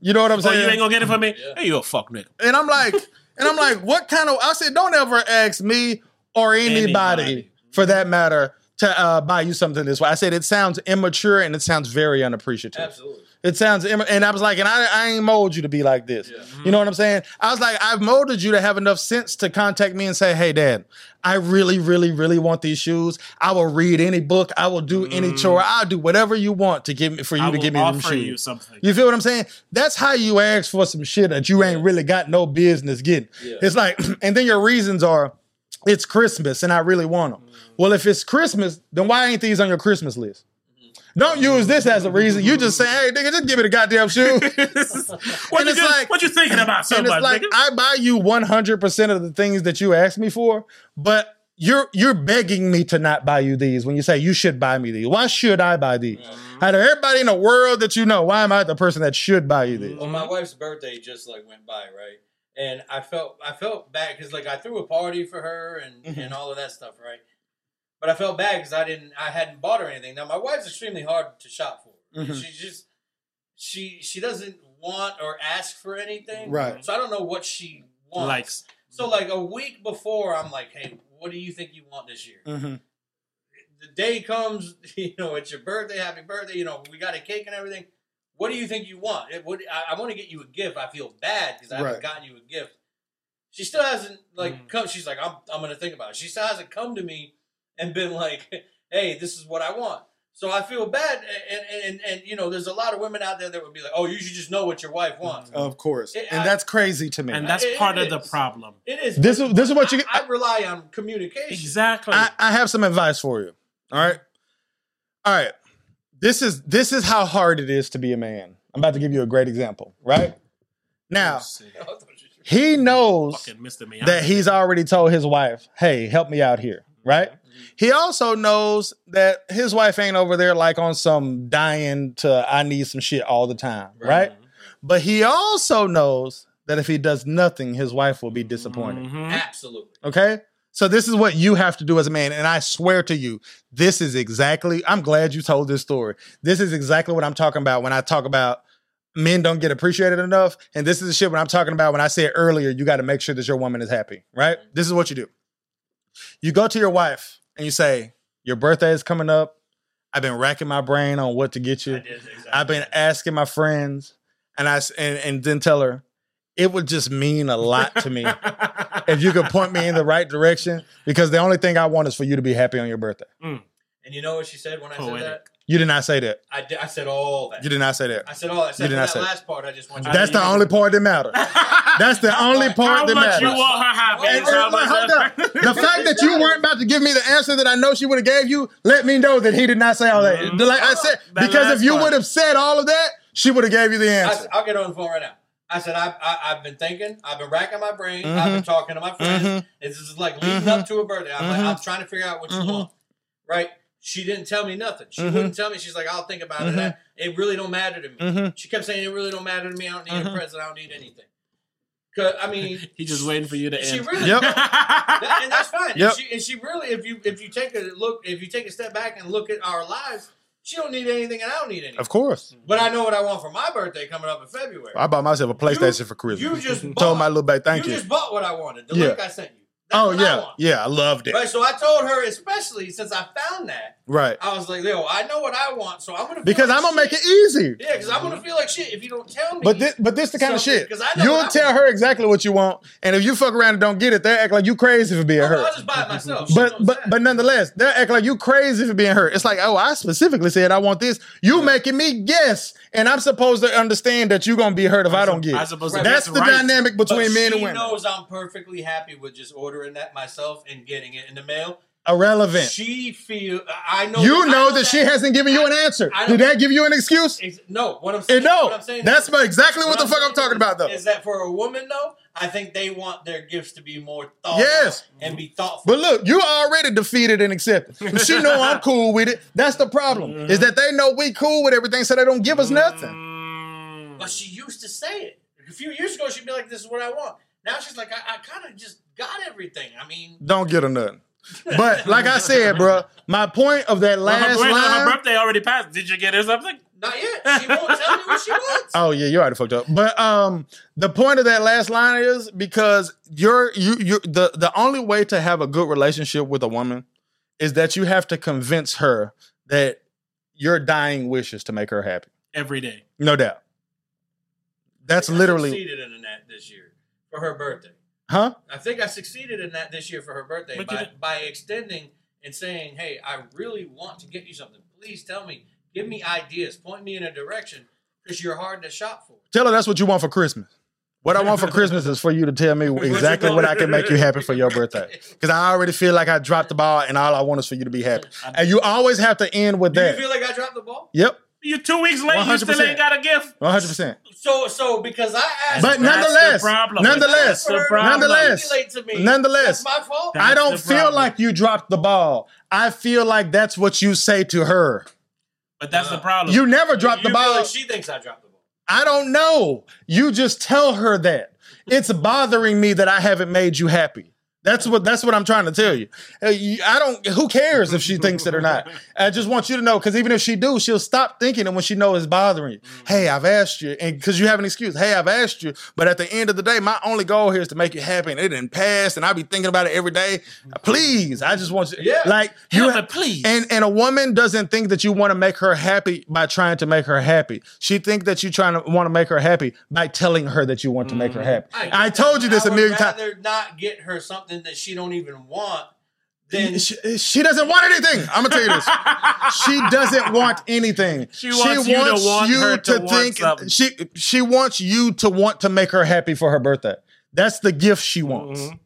You know what I'm saying? Oh, you ain't gonna get it for me? Yeah. Hey, you a fuck nigga. And I'm like, and I'm like, what kind of? I said, don't ever ask me or anybody, anybody. for that matter to uh, buy you something this way. I said it sounds immature and it sounds very unappreciative. Absolutely. It sounds, and I was like, and I, I ain't molded you to be like this. Yeah. You know what I'm saying? I was like, I've molded you to have enough sense to contact me and say, hey, Dad, I really, really, really want these shoes. I will read any book. I will do mm. any chore. I'll do whatever you want to give me for you I to give me them shoes. You, something. You feel what I'm saying? That's how you ask for some shit that you yeah. ain't really got no business getting. Yeah. It's like, and then your reasons are, it's Christmas and I really want them. Mm. Well, if it's Christmas, then why ain't these on your Christmas list? Don't use this as a reason. You just say, hey, nigga, just give me the goddamn shoe. what, you like, what you thinking about so much, it's like, nigga? I buy you one hundred percent of the things that you ask me for, but you're you're begging me to not buy you these when you say you should buy me these. Why should I buy these? Mm-hmm. Out of everybody in the world that you know, why am I the person that should buy you these? Well, my wife's birthday just like went by, right? And I felt I felt bad because like I threw a party for her and, mm-hmm. and all of that stuff, right? But I felt bad because I didn't, I hadn't bought her anything. Now my wife's extremely hard to shop for. Mm-hmm. She just, she she doesn't want or ask for anything. Right. So I don't know what she wants. Likes. So like a week before, I'm like, hey, what do you think you want this year? Mm-hmm. The day comes, you know, it's your birthday, happy birthday. You know, we got a cake and everything. What do you think you want? It would, I, I want to get you a gift. I feel bad because I right. haven't gotten you a gift. She still hasn't like mm. come. She's like, I'm I'm gonna think about it. She still hasn't come to me and been like, hey, this is what I want. So I feel bad. And, and, and, you know, there's a lot of women out there that would be like, oh, you should just know what your wife wants. Of course. It, and I, that's crazy to me. And that's it, part it of is. the problem. It is. This is, this is what you get. I, I rely on communication. Exactly. I, I have some advice for you. All right. All right. This is, this is how hard it is to be a man. I'm about to give you a great example. Right now, he knows that he's already told his wife, hey, help me out here. Right? He also knows that his wife ain't over there like on some dying to I need some shit all the time. Right? Right? But he also knows that if he does nothing, his wife will be disappointed. Mm-hmm. Absolutely. Okay? So this is what you have to do as a man. And I swear to you, this is exactly, I'm glad you told this story. This is exactly what I'm talking about when I talk about men don't get appreciated enough. And this is the shit what I'm talking about when I said earlier, you got to make sure that your woman is happy. Right? Mm-hmm. This is what you do. You go to your wife and you say, your birthday is coming up. I've been racking my brain on what to get you. I did, exactly. I've been asking my friends and I and, and then tell her, it would just mean a lot to me if you could point me in the right direction because the only thing I want is for you to be happy on your birthday. Mm. And you know what she said when I Poetic. said that? You did not say that. I, did, I said all that. You did not say that. I said all that. Except you did not that say last that. part. I just want you That's to the only part that matters. That's the only part that matters. How much you want her happy? And, and, like, hold up. The fact that you weren't about to give me the answer that I know she would have gave you, let me know that he did not say all that. Mm-hmm. Like I said, that because if you would have said all of that, she would have gave you the answer. I, I'll get on the phone right now. I said, I, I, I've been thinking. I've been racking my brain. Mm-hmm. I've been talking to my friends. Mm-hmm. This is like leading mm-hmm. up to a birthday. I'm, mm-hmm. like, I'm trying to figure out what you mm-hmm. want. Right? She didn't tell me nothing. She mm-hmm. wouldn't tell me. She's like, I'll think about mm-hmm. it. It really don't matter to me. Mm-hmm. She kept saying, it really don't matter to me. I don't need mm-hmm. a present. I don't need anything. Cause I mean, he's just waiting for you to end. She really, yep. that, and that's fine. Yep. And, she, and she really, if you if you take a look, if you take a step back and look at our lives, she don't need anything, and I don't need anything. Of course. But I know what I want for my birthday coming up in February. I bought myself a PlayStation you, for Christmas. You just bought, told my little baby, thank you. You just bought what I wanted. The yeah. link I sent you. That's oh, yeah. I yeah, I loved it. Right, so I told her, especially since I found that, right. I was like, yo, I know what I want, so I'm going to feel Because like I'm going to make it easy. Yeah, because I'm going to feel like shit if you don't tell me. But this, but this the kind of shit. I know You'll I tell want. her exactly what you want, and if you fuck around and don't get it, they'll act like you crazy for being oh, hurt. No, I'll just buy it myself. but but, but nonetheless, they'll act like you crazy for being hurt. It's like, oh, I specifically said I want this. You yeah. making me guess, and I'm supposed to understand that you're going to be hurt if I, I don't get it. That's the right. dynamic between but men and women. She knows I'm perfectly happy with just ordering that myself and getting it in the mail. Irrelevant. She feel I know. You that, know, I know that, that she hasn't given you I, an answer. Did that give you an excuse? Ex- no. What I'm saying. No. What I'm saying That's is, exactly what, what the I'm fuck I'm talking about, though. Is that for a woman though? I think they want their gifts to be more thoughtful yes. and be thoughtful. But look, you already defeated and accepted. She know I'm cool with it. That's the problem. Mm-hmm. Is that they know we cool with everything, so they don't give us nothing. Mm-hmm. But she used to say it a few years ago. She'd be like, "This is what I want." Now she's like, "I, I kind of just." Got everything. I mean, don't get her nothing. But like I said, bro, my point of that last well, her, line. Her birthday already passed. Did you get her something? Not yet. She won't tell me what she wants. Oh yeah, you already fucked up. But um, the point of that last line is because you're you you the the only way to have a good relationship with a woman is that you have to convince her that your dying wishes to make her happy every day. No doubt. That's I literally succeeded in that this year for her birthday. Huh? I think I succeeded in that this year for her birthday by, by extending and saying, hey, I really want to get you something. Please tell me. Give me ideas. Point me in a direction because you're hard to shop for. Tell her that's what you want for Christmas. What I want for Christmas is for you to tell me exactly what I can make you happy for your birthday. Because I already feel like I dropped the ball and all I want is for you to be happy. And you always have to end with that. Do you feel like I dropped the ball? Yep. You're two weeks late, one hundred percent. You still ain't got a gift. one hundred percent. So, so because I asked. But nonetheless, nonetheless, that's nonetheless, to me. nonetheless, that's my fault. That's I don't feel problem. like you dropped the ball. I feel like that's what you say to her. But that's uh, the problem. You never dropped you the ball. Like she thinks I dropped the ball. I don't know. You just tell her that. It's bothering me that I haven't made you happy. That's what that's what I'm trying to tell you. I don't. Who cares if she thinks it or not? I just want you to know, because even if she do, she'll stop thinking it when she knows it's bothering you. Mm. Hey, I've asked you, and because you have an excuse. Hey, I've asked you, but at the end of the day, my only goal here is to make you happy, and it didn't pass, and I be thinking about it every day. Please, I just want you. Yeah. Like you, have, please. And and a woman doesn't think that you want to make her happy by trying to make her happy. She think that you trying to want to make her happy by telling her that you want to make her happy. I, I told you this I a million times. Rather not get her something that she don't even want, then she, she doesn't want anything. I'm gonna tell you this: she doesn't want anything. She wants, she wants you to, want you her to, to think. Want she she wants you to want to make her happy for her birthday. That's the gift she wants. Mm-hmm.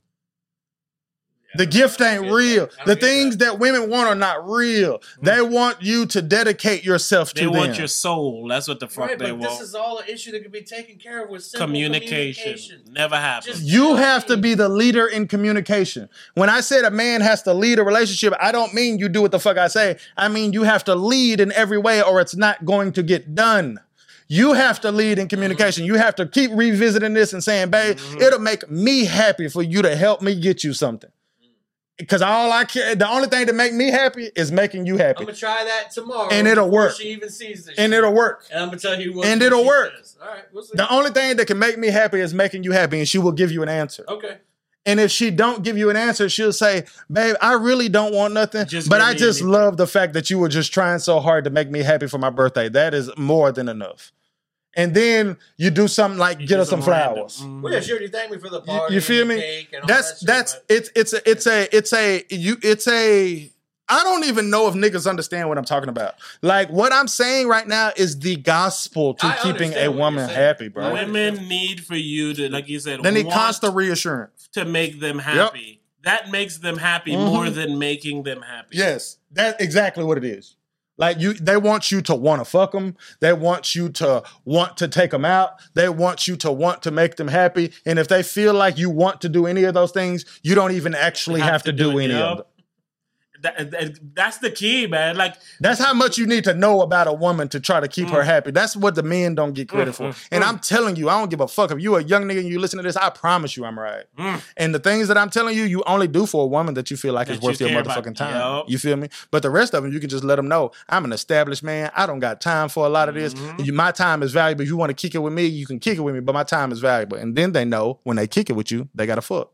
The gift ain't real. The things that. that women want are not real. Mm-hmm. They want you to dedicate yourself they to them. They want your soul. That's what the fuck right, they but want. This is all an issue that could be taken care of with simple communication. communication. Never happens. Just you have me. to be the leader in communication. When I said a man has to lead a relationship, I don't mean you do what the fuck I say. I mean you have to lead in every way or it's not going to get done. You have to lead in communication. Mm-hmm. You have to keep revisiting this and saying, babe, mm-hmm. it'll make me happy for you to help me get you something. Because all I care, the only thing to make me happy is making you happy. I'm gonna try that tomorrow, and it'll work. She even sees this, and shit. it'll work. And I'm gonna tell you what. And it'll work. Says. All right. We'll see. The only thing that can make me happy is making you happy, and she will give you an answer. Okay. And if she don't give you an answer, she'll say, "Babe, I really don't want nothing, just but I just anything. love the fact that you were just trying so hard to make me happy for my birthday. That is more than enough." And then you do something like you get us some flowers. Mm-hmm. Well, yeah, sure. You thank me for the party. You, you feel me? And cake and all that's that shit, that's but... it's it's a it's a it's a you it's a. I don't even know if niggas understand what I'm talking about. Like what I'm saying right now is the gospel to I keeping a woman happy, bro. Women need for you to, like you said, they need constant reassurance to make them happy. Yep. That makes them happy mm-hmm. more than making them happy. Yes, that's exactly what it is. Like you, they want you to want to fuck them. They want you to want to take them out. They want you to want to make them happy. And if they feel like you want to do any of those things, you don't even actually have, have to, to do, do any of them. that, that, that's the key, man. Like, that's how much you need to know about a woman to try to keep mm. her happy. That's what the men don't get credit mm, for. Mm, and mm. I'm telling you, I don't give a fuck. If you a young nigga and you listen to this, I promise you I'm right. Mm. And the things that I'm telling you, you only do for a woman that you feel like that is worth you your motherfucking about. time. Yep. You feel me? But the rest of them, you can just let them know, I'm an established man. I don't got time for a lot of this. Mm-hmm. You, my time is valuable. If you want to kick it with me, you can kick it with me, but my time is valuable. And then they know when they kick it with you, they got to fuck.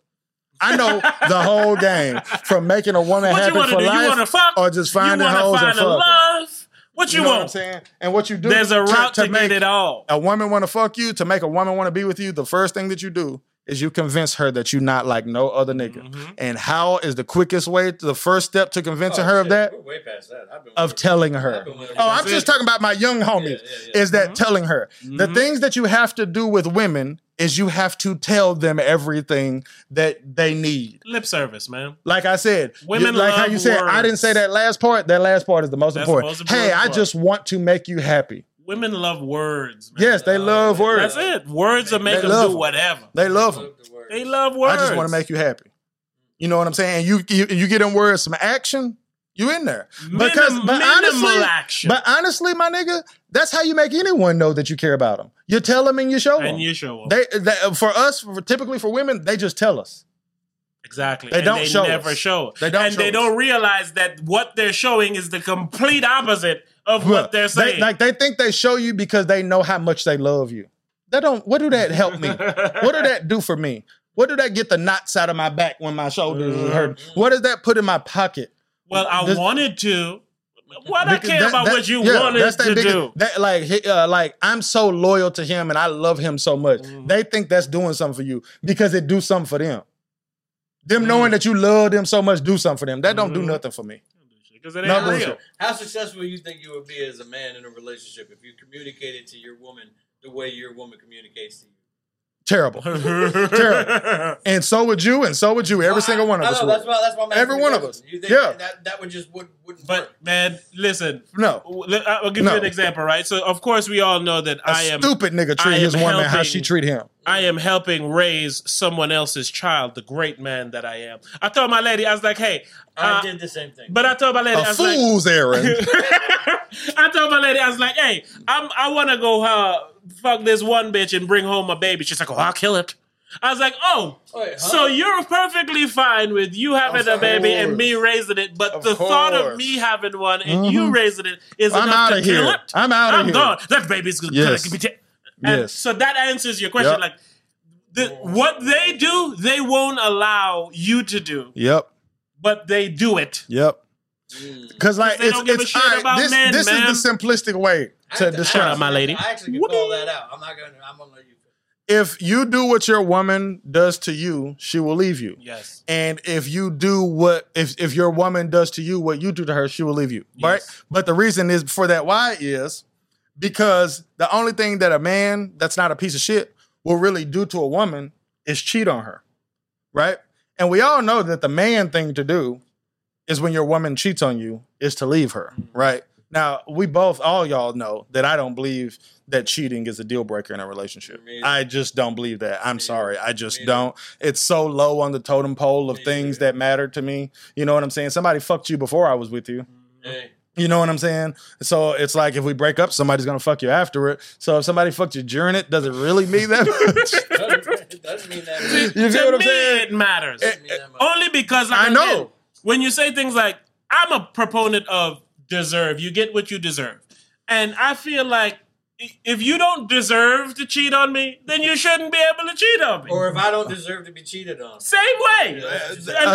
I know the whole game from making a woman what happy for do? life fuck, or just finding hoes find and fucking. Love. What you, you know want? What I'm saying? And what you do There's a route to, to, to make get it all. A woman want to fuck you, to make a woman want to be with you, the first thing that you do is you convince her that you're not like no other nigga. Mm-hmm. And how is the quickest way, to the first step to convincing oh, her shit. of that? We're way past that. I've been of telling her. Been oh, I'm just talking about my young homies. Yeah, yeah, yeah. Is that mm-hmm. telling her. Mm-hmm. The things that you have to do with women is you have to tell them everything that they need. Lip service, man. Like I said, women you, like love how you said, words. I didn't say that last part. That last part is the most That's important. The most important hey, part. I just want to make you happy. Women love words, man. Yes, they love uh, words. That's it. Words will make they them do whatever. They love them. They love words. I just want to make you happy. You know what I'm saying? You you, you get in words some action, you in there. Minim- because but minimal honestly, action. But honestly, my nigga, that's how you make anyone know that you care about them. You tell them and you show and them. And you show them. They, they, for us, for, typically for women, they just tell us. Exactly. They and don't they show never us. show. They don't and show they us. don't realize that what they're showing is the complete opposite of what Look, they're saying. They, like they think they show you because they know how much they love you. They don't. What do that help me? What do that do for me? What do that get the knots out of my back when my shoulders mm-hmm. hurt? What does that put in my pocket? Well, I this, wanted to. What I care that, about that, what you yeah, wanted to biggest, do. That, like, uh, like I'm so loyal to him and I love him so much. Mm. They think that's doing something for you because it do something for them. Them mm. knowing that you love them so much do something for them. That mm. don't do nothing for me. Because it ain't Not real. Bullshit. How successful do you think you would be as a man in a relationship if you communicated to your woman the way your woman communicates to you? Terrible. Terrible. And so would you, and so would you. Every well, single one of I us know, would. That's why, that's why Every one question. of us. You think yeah. that, that would just would, wouldn't but, work? But, man, listen. No. I'll give no. you an example, right? So, of course, we all know that a I am... stupid nigga treat his woman helping, how she treat him. I am helping raise someone else's child, the great man that I am. I told my lady, I was like, hey... Uh, I did the same thing. But I told my lady... A I was fool's like, errand. I told my lady, I was like, hey, I'm, I want to go... Uh, fuck this one bitch and bring home a baby. She's like, oh, I'll kill it. I was like, oh, Wait, huh? so you're perfectly fine with you having of a baby course. and me raising it, but of the course. thought of me having one and mm-hmm. you raising it is I'm enough to here. kill it. I'm out of I'm here. I'm gone. That baby's going yes. to be taken. Yes. So that answers your question. Yep. Like, the, what they do, they won't allow you to do. Yep. But they do it. Yep. Because, like, Cause it's, it's right, about this, men, this man. is the simplistic way to describe my lady. I actually can Whoop. call that out. I'm not going to, I'm going to let you. If you do what your woman does to you, she will leave you. Yes. And if you do what, if, if your woman does to you what you do to her, she will leave you. Yes. Right? But the reason is for that why is because the only thing that a man that's not a piece of shit will really do to a woman is cheat on her. Right? And we all know that the man thing to do is when your woman cheats on you, is to leave her, right? Now, we both, all y'all know that I don't believe that cheating is a deal breaker in a relationship. I just don't believe that. I'm sorry. I just don't. It's so low on the totem pole of things that matter to me. You know what I'm saying? Somebody fucked you before I was with you. You know what I'm saying? So it's like if we break up, somebody's going to fuck you after it. So if somebody fucked you during it, does it really mean that much? It doesn't mean that much. You feel what I'm saying? It matters. Only because I know. When you say things like, I'm a proponent of deserve, you get what you deserve. And I feel like if you don't deserve to cheat on me, then you shouldn't be able to cheat on me. Or if I don't deserve to be cheated on. Same way. Uh,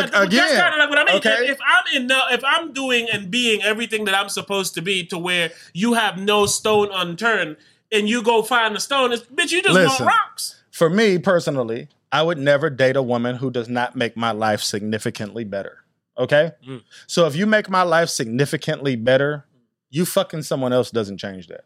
and, uh, again. That's kind of like what I mean. Okay. If I'm in, if I'm doing and being everything that I'm supposed to be to where you have no stone unturned and you go find the stone, it's, bitch, you just Listen, want rocks. For me personally, I would never date a woman who does not make my life significantly better. Okay? Mm. So if you make my life significantly better, you fucking someone else doesn't change that.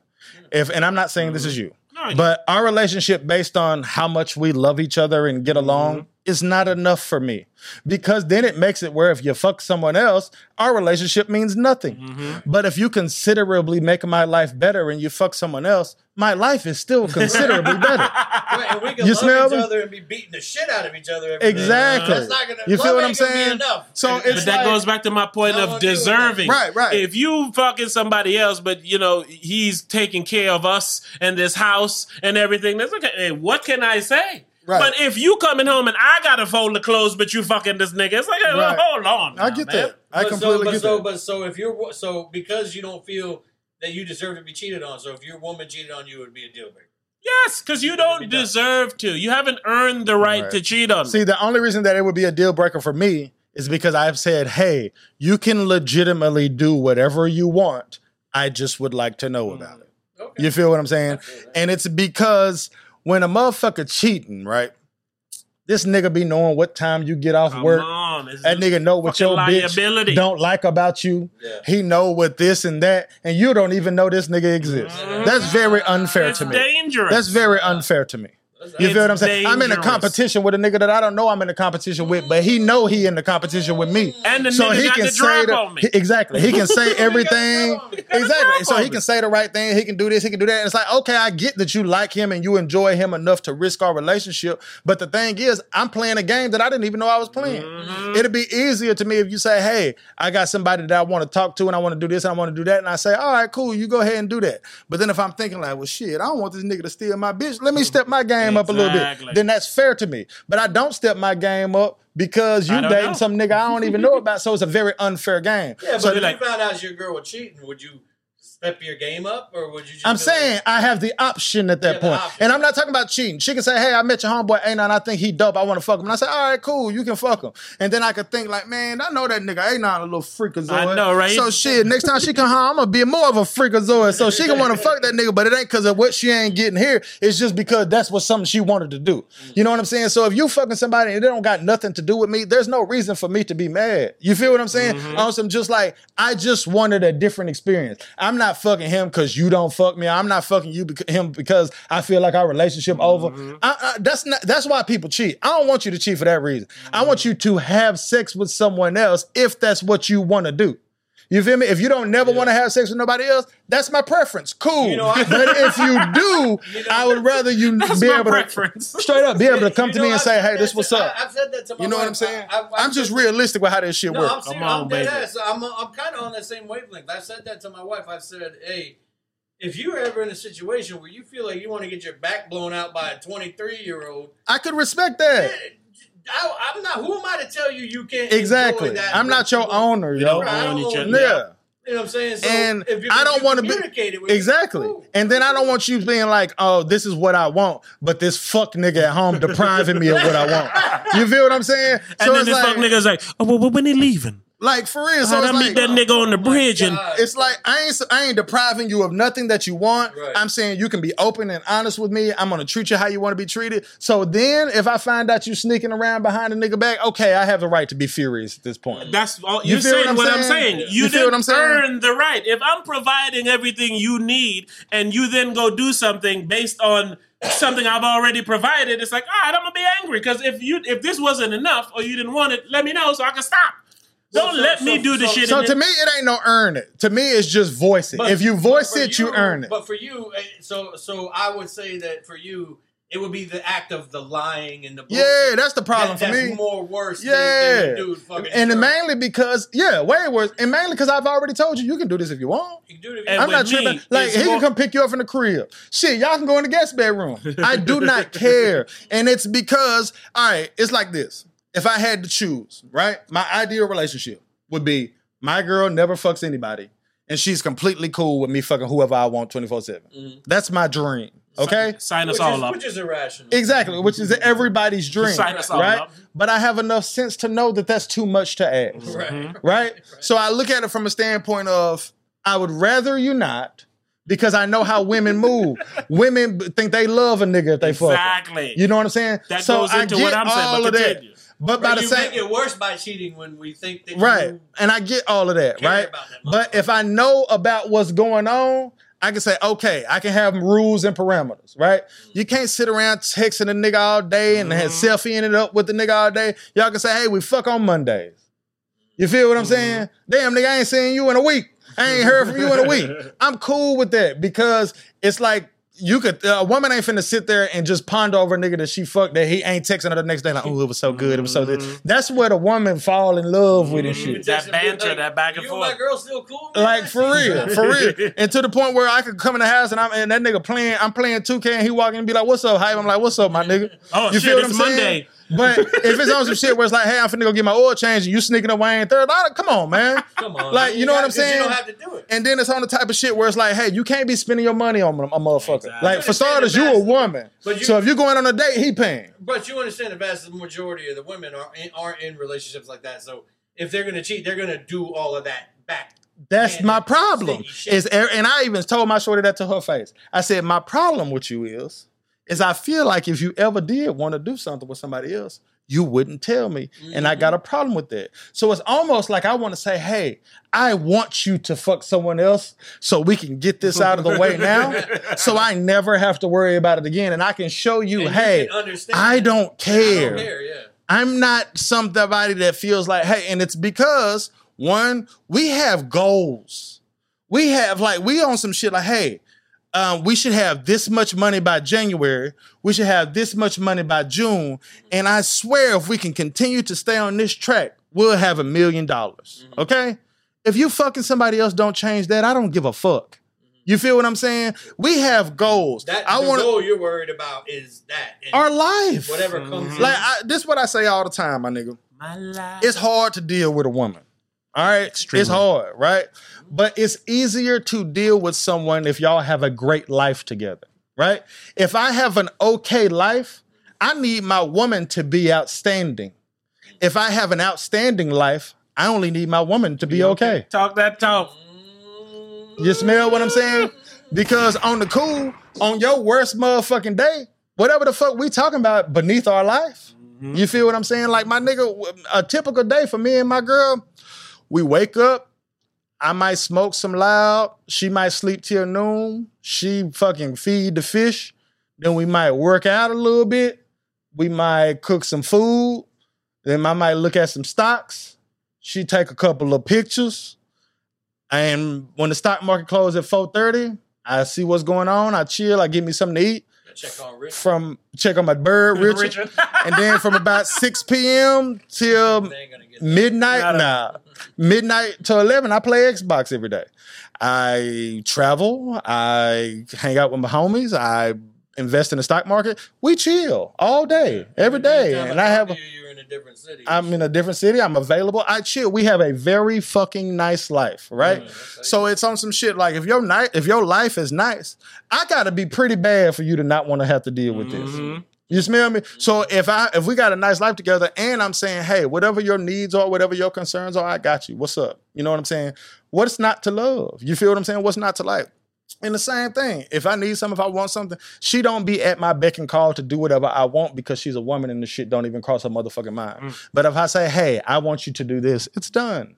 Yeah. If and I'm not saying mm. this is you, no, but our relationship based on how much we love each other and get along mm. is not enough for me. Because then it makes it where if you fuck someone else, our relationship means nothing. Mm-hmm. But if you considerably make my life better and you fuck someone else, my life is still considerably better. and we can you love smell each me? Other and be beating the shit out of each other. Every exactly. Day. That's not gonna, you feel what I'm saying? So it's but that like, goes back to my point no of deserving. Right, right. If you fucking somebody else, but you know he's taking care of us and this house and everything, that's okay. Hey, what can I say? Right. But if you coming home and I gotta fold the clothes, but you fucking this nigga, it's like, hey, right. well, hold on. Now, I get man. That. I but completely so, but get so, that. But so if you're so because you don't feel that you deserve to be cheated on. So if your woman cheated on you, it would be a deal breaker. Yes, because you don't deserve to. You haven't earned the right, right to cheat on. See, the only reason that it would be a deal breaker for me is because I've said, hey, you can legitimately do whatever you want. I just would like to know about it. Okay. You feel what I'm saying? And it's because when a motherfucker cheating, right? This nigga be knowing what time you get off Come work. On, that nigga know what your liability. Bitch don't like about you. Yeah. He know what this and that, and you don't even know this nigga exists. Mm-hmm. That's very unfair it's to me. Dangerous. That's very unfair to me. You it's feel what I'm saying? Dangerous. I'm in a competition with a nigga that I don't know I'm in a competition with, but he know he in the competition with me. And the so nigga he got can the say drop the, on me. He, exactly. He can say everything. Exactly. So he can say the right thing. He can do this. He can do that. And it's like, okay, I get that you like him and you enjoy him enough to risk our relationship. But the thing is, I'm playing a game that I didn't even know I was playing. Mm-hmm. It'd be easier to me if you say, hey, I got somebody that I want to talk to and I want to do this and I want to do that. And I say, all right, cool. You go ahead and do that. But then if I'm thinking like, well, shit, I don't want this nigga to steal my bitch. Let me step my game up exactly. a little bit, then that's fair to me. But I don't step my game up because you dating know. some nigga I don't even know about, so it's a very unfair game. Yeah, but so if like, you found out your girl was cheating, would you step your game up or would you just I'm saying it? I have the option at that yeah, point. And I'm not talking about cheating. She can say, hey, I met your homeboy A nine, I think he dope, I want to fuck him. And I say, all right, cool, you can fuck him. And then I could think like, man, I know that nigga A nine a little freakazoid. I know, right? So shit, next time she come home, I'm going to be more of a freakazoid. So she can want to fuck that nigga, but it ain't because of what she ain't getting here. It's just because that's what something she wanted to do. You know what I'm saying? So if you fucking somebody and they don't got nothing to do with me, there's no reason for me to be mad. You feel what I'm saying? Mm-hmm. On some just like, I just wanted a different experience. I'm not I'm not fucking him because you don't fuck me. I'm not fucking you bec- him because I feel like our relationship mm-hmm. over. I, I, that's not, that's why people cheat. I don't want you to cheat for that reason. Mm-hmm. I want you to have sex with someone else if that's what you want to do. You feel me? If you don't never yeah. want to have sex with nobody else, that's my preference. Cool. You know, I, but if you do, you know, I would rather you that's be my able preference. To straight up be able to come you to know, me and I've say, "Hey, this what's to, up." I, I've said that to my you know wife. What I'm saying? I, I, I'm just that. realistic with how this shit no, works. I'm, serious, I'm, I'm dead ass. I'm, I'm kind of on that same wavelength. I've said that to my wife. I've said, "Hey, if you're ever in a situation where you feel like you want to get your back blown out by a twenty-three year old, I could respect that." Yeah, I, I'm not. Who am I to tell you you can't? Exactly. That I'm not your owner, yo. Right, I don't own each other. Yeah. You know what I'm saying? So and if you're, I don't want to be with exactly. You, and then I don't want you being like, "Oh, this is what I want," but this fuck nigga at home depriving me of what I want. You feel what I'm saying? So and then it's this like, fuck nigga's like, "Oh, well, when they leaving?" Like for real, so I like, meet that nigga on the bridge, and it's like I ain't I ain't depriving you of nothing that you want. Right. I'm saying you can be open and honest with me. I'm gonna treat you how you want to be treated. So then, if I find out you sneaking around behind a nigga back, okay, I have the right to be furious at this point. That's all you you're saying. What I'm, what I'm saying, you, you didn't saying? earn the right. If I'm providing everything you need, and you then go do something based on something I've already provided, it's like, all right, I'm gonna be angry because if you if this wasn't enough or you didn't want it, let me know so I can stop. Don't so, let so, me do the so, shit. So to it. me, it ain't no earn it. To me, it's just voice it. But, if you voice it, you, you earn it. But for you, so so I would say that for you, it would be the act of the lying and the bullshit. Yeah, that's the problem that, for that's me. That's more worse yeah. than, than dude fucking. And sure. mainly because, yeah, way worse. And mainly because I've already told you, you can do this if you want. You can do it if you want. I'm not tripping. Like, he more- can come pick you up from the crib. Shit, y'all can go in the guest bedroom. I do not care. And it's because, all right, it's like this. If I had to choose, right, my ideal relationship would be my girl never fucks anybody and she's completely cool with me fucking whoever I want twenty-four seven. Mm-hmm. That's my dream, okay? Sign, sign us which all is, up. Which is irrational. Exactly, which is everybody's dream, sign us all right? Up. But I have enough sense to know that that's too much to ask, mm-hmm. right? right? So I look at it from a standpoint of I would rather you not. Because I know how women move. Women think they love a nigga if they fuck. Exactly. Fucking. You know what I'm saying? That so goes into I get what I'm saying, all but of that. But right, by the you same, make it worse by cheating when we think that right. You and I get all of that, right? About that but if I know about what's going on, I can say, okay, I can have rules and parameters, right? You can't sit around texting a nigga all day and mm-hmm. have selfieing it up with the nigga all day. Y'all can say, hey, we fuck on Mondays. You feel what I'm mm-hmm. saying? Damn, nigga, I ain't seen you in a week. I ain't heard from you in a week. I'm cool with that because it's like you could, uh, a woman ain't finna sit there and just ponder over a nigga that she fucked that he ain't texting her the next day like, oh, it was so good, it was so good. That's where the woman fall in love with and shit. That banter, that back and you forth. You and my girl still cool? Man? Like, for real, for real. And to the point where I could come in the house and I'm and that nigga playing, I'm playing two K and he walk in and be like, what's up, hype? I'm like, what's up, my nigga? Oh, you shit, feel what it's I'm Monday. Saying? But if it's on some shit where it's like, hey, I'm finna go get my oil changed and you sneaking up Wayne third, come on, man. Come on. Like, you, you know what I'm saying? You don't have to do it. And then it's on the type of shit where it's like, hey, you can't be spending your money on a, a motherfucker. Exactly. Like, for starters, you a woman. But you, so if you're going on a date, he paying. But you understand the vast majority of the women are in, aren't in relationships like that. So if they're going to cheat, they're going to do all of that back. That's my problem. Is, and I even told my shorty that to her face. I said, my problem with you is... is I feel like if you ever did want to do something with somebody else, you wouldn't tell me. Mm-hmm. And I got a problem with that. So it's almost like I want to say, hey, I want you to fuck someone else so we can get this out of the way now so I never have to worry about it again. And I can show you, and hey, you can understand. I don't care. I don't care, yeah. I'm not somebody that feels like, hey, and it's because, one, we have goals. We have, like, we on some shit like, hey, Um, we should have this much money by January. We should have this much money by June. And I swear, if we can continue to stay on this track, we'll have a million dollars. Okay? If you fucking somebody else don't change that, I don't give a fuck. You feel what I'm saying? We have goals. That I wanna, the goal you're worried about is that. Our life. Whatever comes mm-hmm. like I, this is what I say all the time, my nigga. My life. It's hard to deal with a woman. All right, extremely. It's hard, right? But it's easier to deal with someone if y'all have a great life together, right? If I have an okay life, I need my woman to be outstanding. If I have an outstanding life, I only need my woman to be okay. Talk that talk. You smell what I'm saying? Because on the cool, on your worst motherfucking day, whatever the fuck we talking about beneath our life, mm-hmm. you feel what I'm saying? Like my nigga, a typical day for me and my girl, we wake up, I might smoke some loud, she might sleep till noon, she fucking feed the fish, then we might work out a little bit, we might cook some food, then I might look at some stocks, she take a couple of pictures, and when the stock market closes at four thirty, I see what's going on, I chill, I get me something to eat. Check on Richard. From check on my bird, Richard. Richard. And then from about six p.m. till midnight, nah, midnight to eleven, I play Xbox every day. I travel. I hang out with my homies. I invest in the stock market. We chill all day, every day. Every and I, I have. A, you're in a different city. I'm in a different city. I'm available. I chill. We have a very fucking nice life, right? Mm, so it's on some shit like if your night, if your life is nice, I gotta be pretty bad for you to not want to have to deal with mm-hmm. this. You smell me? Mm-hmm. So if I if we got a nice life together, and I'm saying, hey, whatever your needs are, whatever your concerns are, I got you. What's up? You know what I'm saying? What's not to love? You feel what I'm saying? What's not to like? And the same thing. If I need something, if I want something, she don't be at my beck and call to do whatever I want because she's a woman and the shit don't even cross her motherfucking mind. Mm. But if I say, hey, I want you to do this, it's done.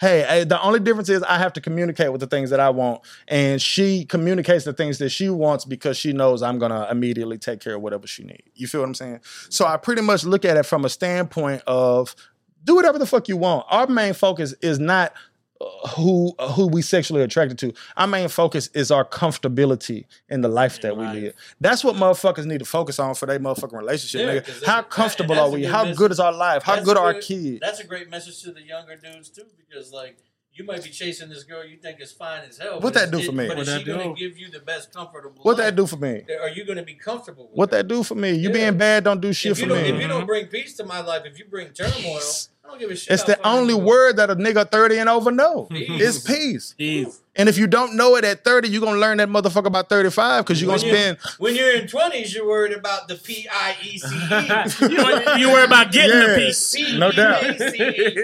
Hey, I, the only difference is I have to communicate with the things that I want. And she communicates the things that she wants because she knows I'm going to immediately take care of whatever she needs. You feel what I'm saying? So I pretty much look at it from a standpoint of do whatever the fuck you want. Our main focus is not who who we sexually attracted to. Our main focus is our comfortability in the life in that life. we live. That's what motherfuckers need to focus on for their motherfucking relationship, yeah, nigga. How comfortable that, are we? Good How message. Good is our life? How that's good are good, our kids? That's a great message to the younger dudes, too, because, like, you might be chasing this girl you think is fine as hell. What that do for me? But what is she going to give you the best comfortable What life? That do for me? Are you going to be comfortable with What her? That do for me? You yeah. being bad don't do shit if for me. If you don't bring peace to my life, if you bring turmoil, peace. I don't give a shit. It's the only word that a nigga thirty and over know. It's peace. Peace. And if you don't know it at thirty, you're going to learn that motherfucker by thirty-five because you're going to spend... When you're in twenties, you're worried about the P I E C E. You're, you're worried about getting yes, the peace. P E A C E. No doubt.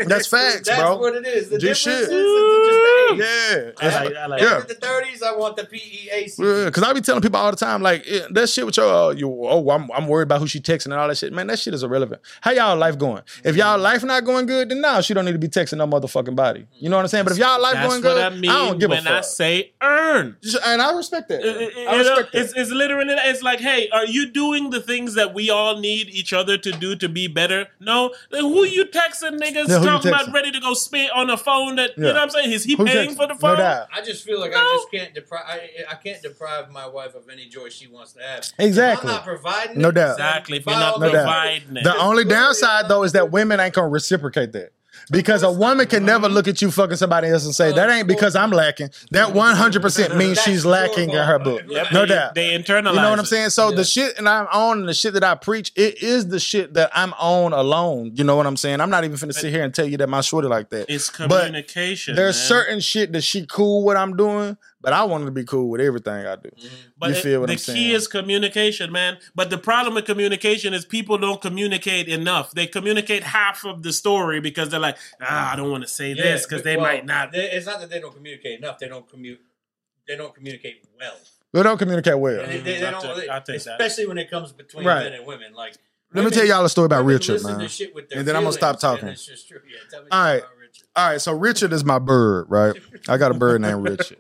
That's facts, That's bro. That's what it is. The this difference shit. Is just the age. Yeah. I like, I like yeah. In the thirties, I want the P E A C E. Because yeah, I be telling people all the time, like, yeah, that shit with your, uh, your oh, I'm, I'm worried about who she texting and all that shit. Man, that shit is irrelevant. How y'all life going? If y'all life not going good, then no, she don't need to be texting no motherfucking body. You know what I'm saying? But if y'all life That's going good, I, mean I don't give a when I say earn. And I respect that. It, I respect it, that. It's, it's literally, it's like, hey, are you doing the things that we all need each other to do to be better? No. Like, who you texting niggas no, talking about ready to go spit on a phone that, yeah. you know what I'm saying? Is he who paying texting? For the phone? No, I just feel like no. I just can't deprive, I, I can't deprive my wife of any joy she wants to have. Exactly. If I'm not providing no it. Doubt. Exactly. If you're not no providing doubt. It. The only downside, though, is that women ain't going to reciprocate that. Because a woman can never look at you fucking somebody else and say, that ain't because I'm lacking. That one hundred percent means she's lacking in her book. Yep, no they, doubt. They internalize. You know what I'm saying? So yeah. the shit that I'm on and the shit that I preach, it is the shit that I'm on alone. You know what I'm saying? I'm not even finna sit here and tell you that my shorty like that. It's communication. But there's man. Certain shit that she cool what I'm doing, but I want her to be cool with everything I do. Mm-hmm. But you feel it, what I'm saying? The key is communication, man. But the problem with communication is people don't communicate enough. They communicate half of the story because they're like, like, ah, I don't want to say yeah, this because they well, might not. It's not that they don't communicate enough. They don't commu- They don't communicate well. They don't communicate well. They, they, they don't, take, they, especially that. When it comes between right. men and women. Like, let women, me tell y'all a story about Richard, man. And then feelings, I'm gonna stop talking. It's just true. Yeah, tell me all right, all right. So Richard is my bird, right? I got a bird named Richard.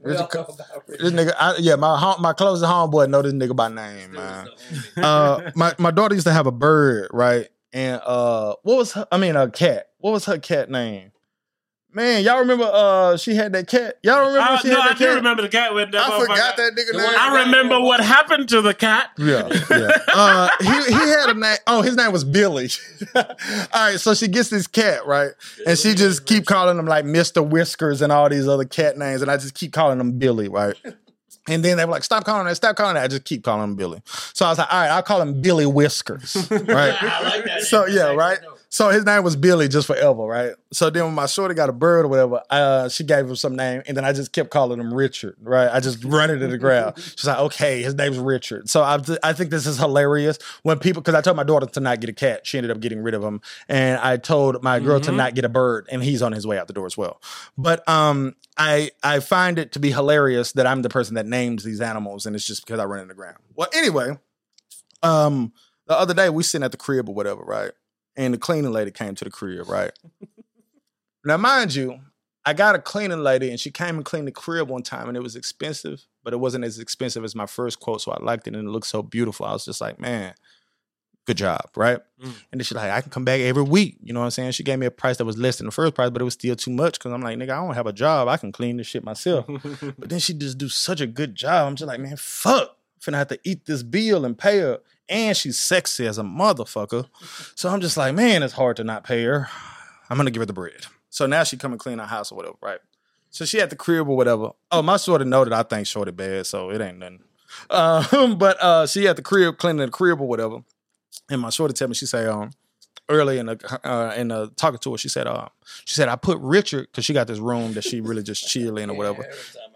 Richard, Richard. This nigga, I, yeah, my home, my closest homeboy know this nigga by name, Still man. Uh, my my daughter used to have a bird, right? And uh, what was her, I mean a cat? What was her cat name? Man, y'all remember uh, she had that cat? Y'all don't remember uh, she no, had that I cat? No, I do remember the cat. With that I forgot that nigga name. I remember what happened to the cat. Yeah, yeah. uh, he, he had a name. Oh, his name was Billy. All right, so she gets this cat, right? And she just keep calling him like Mister Whiskers and all these other cat names. And I just keep calling him Billy, right? And then they were like, stop calling that, stop calling that. I just keep calling him Billy. So I was like, all right, I'll call him Billy Whiskers. Right? I like that. So, yeah, right? So his name was Billy just forever, right? So then when my shorty got a bird or whatever, uh, she gave him some name. And then I just kept calling him Richard, right? I just run it to the ground. She's like, okay, his name's Richard. So I, I think this is hilarious when people, because I told my daughter to not get a cat. She ended up getting rid of him. And I told my girl mm-hmm. to not get a bird. And he's on his way out the door as well. But um, I, I find it to be hilarious that I'm the person that names these animals. And it's just because I run in the ground. Well, anyway, um, the other day we sitting at the crib or whatever, right? And the cleaning lady came to the crib, right? Now, mind you, I got a cleaning lady, and she came and cleaned the crib one time, and it was expensive, but it wasn't as expensive as my first quote, so I liked it, and it looked so beautiful. I was just like, man, good job, right? Mm. And then she's like, I can come back every week. You know what I'm saying? She gave me a price that was less than the first price, but it was still too much because I'm like, nigga, I don't have a job. I can clean this shit myself. But then she just do such a good job. I'm just like, man, fuck. I'm finna have to eat this bill and pay her. And she's sexy as a motherfucker. So I'm just like, man, it's hard to not pay her. I'm going to give her the bread. So now she come and clean our house or whatever, right? So she at the crib or whatever. Oh, my shorty know that I think shorty bad, so it ain't nothing. Uh, but uh, she at the crib, cleaning the crib or whatever. And my shorty tell me, she say, um, early in the, uh, in the talking to her, she said, uh, she said, I put Richard, because she got this room that she really just chill in or whatever.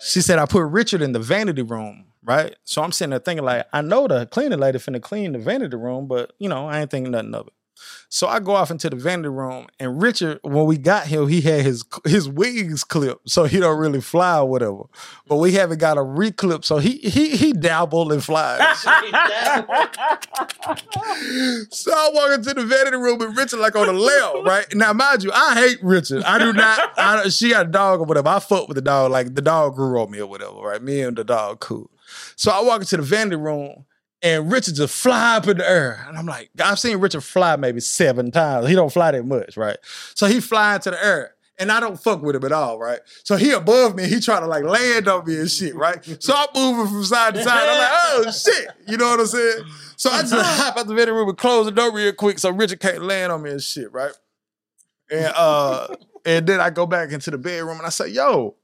She said, I put Richard in the vanity room. Right? So I'm sitting there thinking like, I know the cleaning lady finna clean the vanity room, but you know, I ain't thinking nothing of it. So I go off into the vanity room and Richard, when we got him, he had his his wings clipped. So he don't really fly or whatever. But we haven't got a reclip. So he he he dabbled and flies. So I walk into the vanity room and Richard like on the left, right? Now, mind you, I hate Richard. I do not, I, she got a dog or whatever. I fuck with the dog. Like the dog grew on me or whatever, right? Me and the dog cool. So I walk into the vanity room and Richard just fly up in the air. And I'm like, I've seen Richard fly maybe seven times. He don't fly that much, right? So he fly into the air and I don't fuck with him at all, right? So he above me, he trying to like land on me and shit, right? So I'm moving from side to side. I'm like, oh shit. You know what I'm saying? So I just hop out the vanity room and close the door real quick so Richard can't land on me and shit, right? And uh, and then I go back into the bedroom and I say, yo,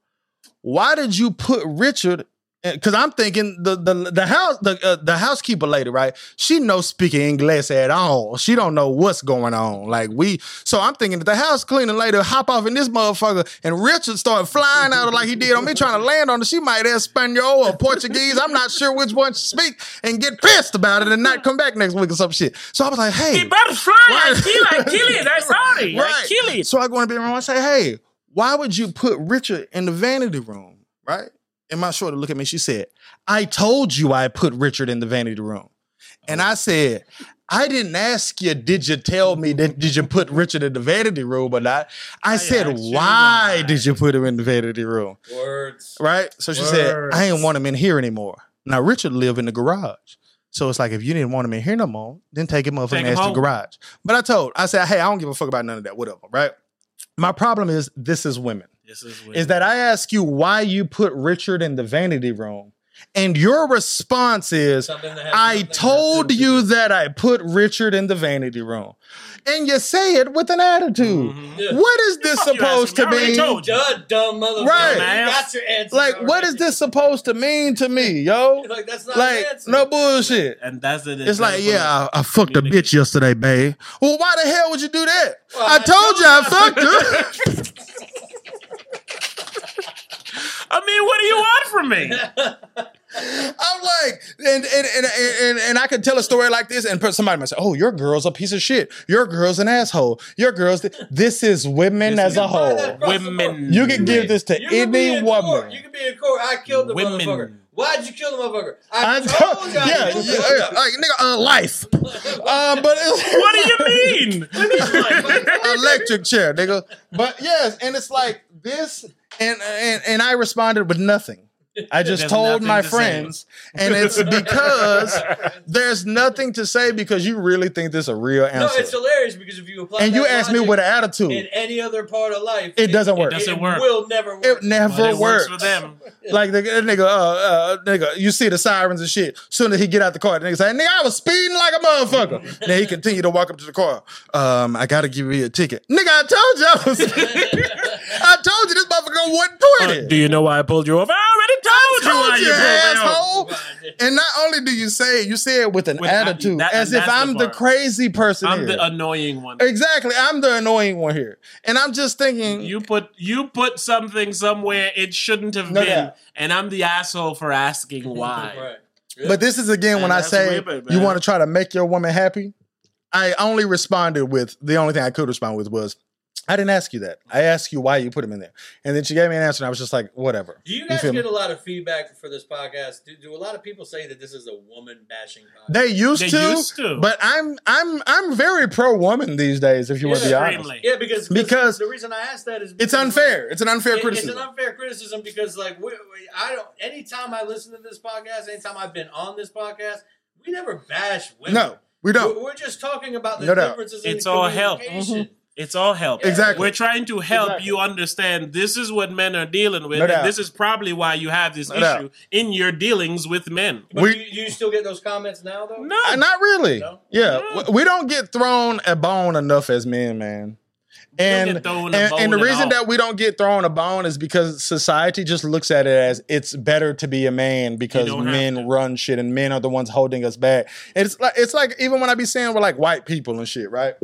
why did you put Richard? Because I'm thinking the the the house the uh, the housekeeper lady, right? She no speaking English at all. She don't know what's going on. Like we, so I'm thinking that the house cleaning lady hop off in this motherfucker, and Richard started flying out like he did on me, trying to land on her. She might have Espanol or Portuguese. I'm not sure which one to speak, and get pissed about it and not come back next week or some shit. So I was like, hey, he better fly. I kill, I kill it. I'm sorry, right. I kill it. So I go in the bedroom. I say, hey, why would you put Richard in the vanity room, right? And my shorty looked at me, she said, I told you I put Richard in the vanity room. And I said, I didn't ask you, did you tell me that, did you put Richard in the vanity room or not? I, I said, why did you put him in the vanity room? Words. Right? So she Words. said, I didn't want him in here anymore. Now, Richard lived in the garage. So it's like, if you didn't want him in here no more, then take him up take and ask home. the garage. But I told, I said, hey, I don't give a fuck about none of that, whatever, right? My problem is, this is women. This is women. Is that I ask you why you put Richard in the vanity room. And your response is, I told you that I put Richard in the vanity room. And you say it with an attitude. Mm-hmm. Yeah. What is this supposed to mean? Dumb motherfucker. Right. You got your answer. Like, already. What is this supposed to mean to me, yo? Like, that's not like, an answer. No bullshit. And that's it. It's like, yeah, I, I fucked a bitch yesterday, babe. Well, why the hell would you do that? Well, I, I told, told you I fucked her. I mean, what do you want from me? I'm like, and and, and and and I could tell a story like this, and somebody might say, "Oh, your girl's a piece of shit. Your girl's an asshole. Your girl's." Th- this is women this as a whole. Women. You can give this to you any woman. You can be in court. I killed the women. motherfucker. Why'd you kill the motherfucker? I, I told you. Yeah, yeah, yeah. Like, nigga, uh, life. Uh, but what do you mean? Electric chair, nigga. But yes, and it's like this. And, and and I responded with nothing. I just there's told my to friends, and it's because there's nothing to say because you really think this is a real answer. No, it's hilarious because if you apply and that you ask me with an attitude in any other part of life, it, it doesn't work. It doesn't it work. Will never work. It never well, it works. works for them. Like the nigga, uh, uh, nigga, you see the sirens and shit. Soon as he get out the car, the nigga say, "Nigga, I was speeding like a motherfucker." Then he continued to walk up to the car. Um, I gotta give you a ticket, nigga. I told you I was. I told you this motherfucker wasn't doing it. Do you know why I pulled you over? I already told, I told you, you why you pulled me over. And not only do you say it, you say it with an with attitude, an, that, as if I'm the, the crazy person. I'm here. the annoying one. Exactly, I'm the annoying one here. And I'm just thinking, you put you put something somewhere it shouldn't have no been, doubt. And I'm the asshole for asking why. Right. Yeah. But this is again and when I say weird, you want to try to make your woman happy. I only responded with the only thing I could respond with was. I didn't ask you that. I asked you why you put him in there. And then she gave me an answer, and I was just like, whatever. Do you guys you get me? a lot of feedback for this podcast? Do, do a lot of people say that this is a woman-bashing podcast? They used they to, used to. But I'm I'm I'm very pro-woman these days, if you yeah, want to be extremely. honest. Yeah, because, because the reason I asked that is because... It's unfair. It's an unfair it, criticism. It's an unfair criticism because, like, we, we, I don't. anytime I listen to this podcast, anytime I've been on this podcast, we never bash women. No, we don't. We're, we're just talking about the no differences doubt. in it's all communication. Help. Mm-hmm. It's all help. Exactly. We're trying to help exactly. you understand this is what men are dealing with. No and this is probably why you have this no issue doubt. in your dealings with men. But we, do, you, do you still get those comments now, though? No. Uh, not really. No? Yeah. No. We don't get thrown a bone enough as men, man. And, and, and the reason that we don't get thrown a bone is because society just looks at it as it's better to be a man because men run shit and men are the ones holding us back. And it's like, it's like even when I be saying we're like white people and shit, right?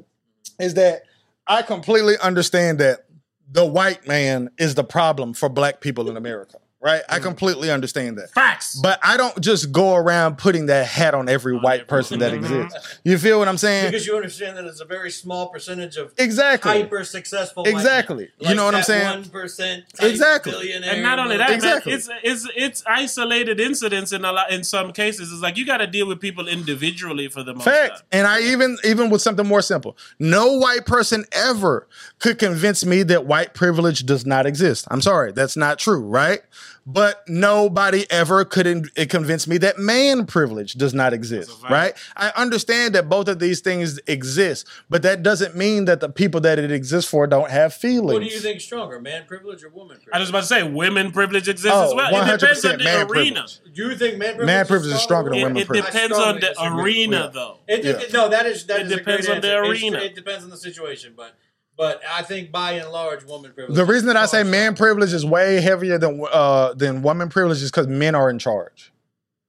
Is that... I completely understand that the white man is the problem for black people in America, right? Mm. I completely understand that. Facts. But I don't just go around putting that hat on every on white everyone. person that exists. You feel what I'm saying? Because you understand that it's a very small percentage of exactly. hyper-successful Exactly. Like you know what I'm saying? one percent Exactly. And not only that, exactly. man, it's, it's, it's isolated incidents in a lot, in some cases. It's like you got to deal with people individually for the most Fact. part. And I even, even with something more simple, no white person ever could convince me that white privilege does not exist. I'm sorry. That's not true, right? But nobody ever could convince me that man privilege does not exist, right? I understand that both of these things exist, but that doesn't mean that the people that it exists for don't have feelings. What do you think stronger, man privilege or woman privilege? I was about to say, women privilege exists oh, as well. one hundred percent it depends on the arena. Do you think man privilege, man privilege is stronger, is stronger than it, women it privilege? It depends on the arena, yeah. though. It, it, yeah. No, that is that it is depends on the arena. It, it depends on the situation, but... But I think, by and large, woman privilege. The reason that I say man privilege is way heavier than uh, than woman privilege is because men are in charge.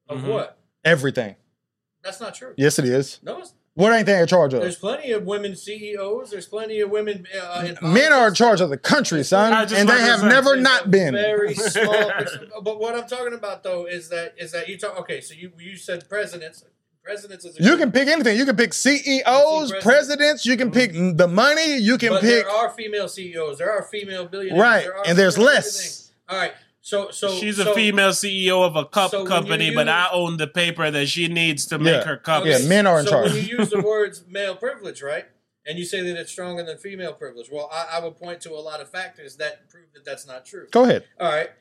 Of mm-hmm. what? Everything. That's not true. Yes, it is. No, it's not. What ain't they in charge of? There's plenty of women C E Os. There's plenty of women. Uh, in men are in charge of the country, son, and they have never not been. Very small. But what I'm talking about, though, is that is that you talk. Okay, so you you said presidents. Presidents is a you can pick anything. You can pick C E Os, presidents. presidents. You can mm-hmm. pick the money. You can but pick. There are female C E Os. There are female billionaires. Right, there and there's less. Everything. All right. So, so she's a so, female C E O of a cup so company, use, but I own the paper that she needs to yeah, make her cups. Yeah, men are in so charge. So when you use the words male privilege, right, and you say that it's stronger than female privilege, well, I, I would point to a lot of factors that prove that that's not true. Go ahead. All right.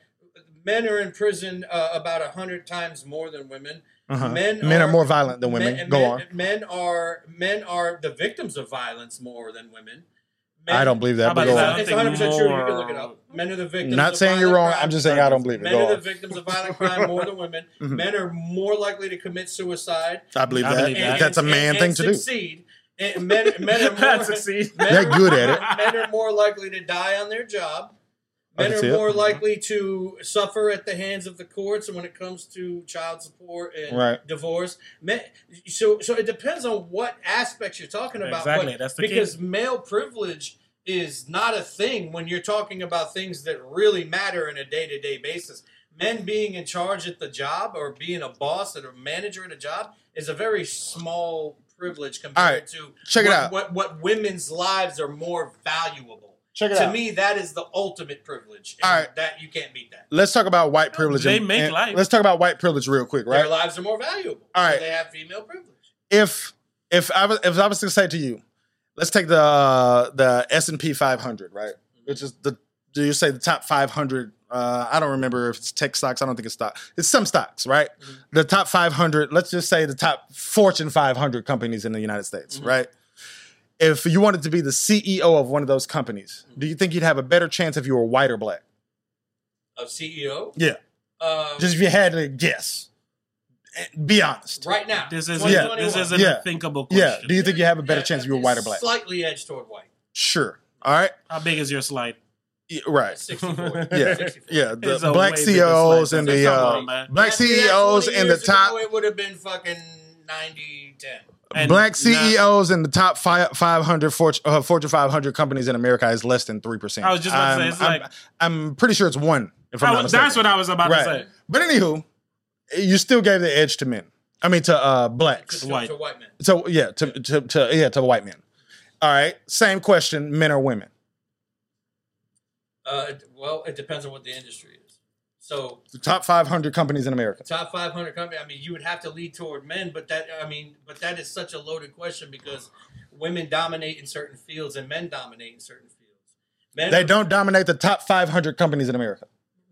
Men are in prison uh, about one hundred times more than women. Uh-huh. Men, men are, are more violent than women. Men, Go men, on. Men are, men are the victims of violence more than women. Men, I don't believe that. But it's one hundred percent true. You can look it up. Men are the victims. Not of saying you're wrong. Crime. I'm just saying I don't believe it. Men Go are on. the victims of violent crime more than women. Mm-hmm. Men are more likely to commit suicide. I believe that. I believe that. And, That's a man and, thing and to succeed. do. And men, men are more, succeed. Men They're are, good at it. Men are more likely to die on their job. Men are more it. likely to suffer at the hands of the courts when it comes to child support and right. divorce. Men, so, so it depends on what aspects you're talking about. Exactly, but, that's the because key. Male privilege is not a thing when you're talking about things that really matter in a day-to-day basis. Men being in charge at the job or being a boss or a manager at a job is a very small privilege compared right. to Check what, it out. What, what women's lives are more valuable. Check it to out. To me, that is the ultimate privilege. All right. That you can't beat that. Let's talk about white privilege. They and, make and life. Let's talk about white privilege real quick, right? Their lives are more valuable. All right. They have female privilege. If if I was if I was to say to you, let's take the uh, the S and P five hundred, right? Mm-hmm. Which is the do you say the top five hundred? Uh, I don't remember if it's tech stocks. I don't think it's stock. It's some stocks, right? Mm-hmm. The top five hundred. Let's just say the top Fortune five hundred companies in the United States, mm-hmm. right? If you wanted to be the C E O of one of those companies, do you think you'd have a better chance if you were white or black? Of C E O? Yeah. Um, Just if you had to guess. Be honest. Right now. This isn't, yeah, this isn't yeah. a thinkable question. Yeah. Do you think you have a better yeah, chance if you were white or black? Slightly edged toward white. Sure. All right. How big is your slide? Yeah, right. sixty-four Yeah. sixty-four Yeah. The it's black C E Os and the uh, black C E Os and the top. It would have been fucking ninety ten And black C E Os not, in the top five hundred Fortune, uh, Fortune five hundred companies in America is less than three percent. I was just about I'm, to say, it's I'm, like... I'm, I'm pretty sure it's one, if I, I'm not mistaken. That's what I was about right. to say. But anywho, you still gave the edge to men. I mean, to uh, blacks. To white. to white men. So, yeah, to, to, to, yeah, to white men. All right, same question, men or women? Uh, well, it depends on what the industry is. So the top five hundred companies in America. Top five hundred companies. I mean, you would have to lead toward men, but that I mean, but that is such a loaded question because women dominate in certain fields and men dominate in certain fields. Men they are, don't dominate the top five hundred companies in America.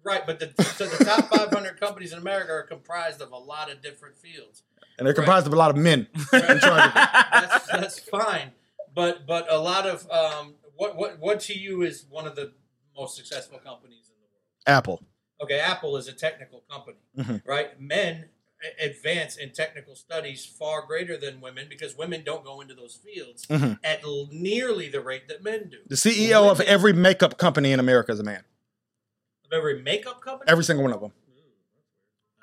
Right, but the, so the top five hundred companies in America are comprised of a lot of different fields, and they're right? comprised of a lot of men. Right. In charge of them. That's, that's fine, but but a lot of um, what what what to you is one of the most successful companies in the world. Apple. Okay, Apple is a technical company, mm-hmm. right? Men advance in technical studies far greater than women because women don't go into those fields mm-hmm. at l- nearly the rate that men do. The C E O women of every makeup company in America is a man. Of every makeup company? Every single one of them.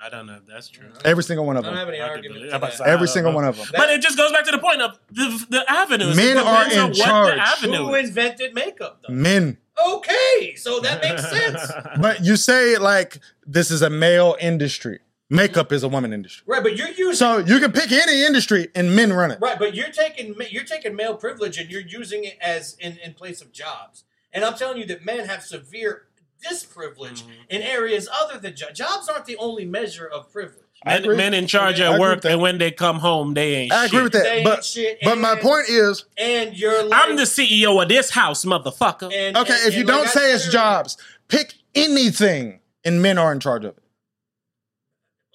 I don't know if that's true. Every single one of them. I don't have any argument about that. Every single one of them. But it just goes back to the point of the, the avenues. Men are in charge. Who invented makeup, though? Men. Okay, so that makes sense. But you say like this is a male industry. Makeup is a woman industry. Right, but you're using so you can pick any industry and men run it. Right, but you're taking you're taking male privilege and you're using it as in, in place of jobs. And I'm telling you that men have severe disprivilege mm-hmm. in areas other than jobs. Jobs aren't the only measure of privilege. Men, men in charge at work, and when they come home, they ain't shit. I agree with that. They but shit, but and, my point is, and you're like, I'm the C E O of this house, motherfucker. And, okay, and, if you don't like say it's jobs, pick anything, and men are in charge of it.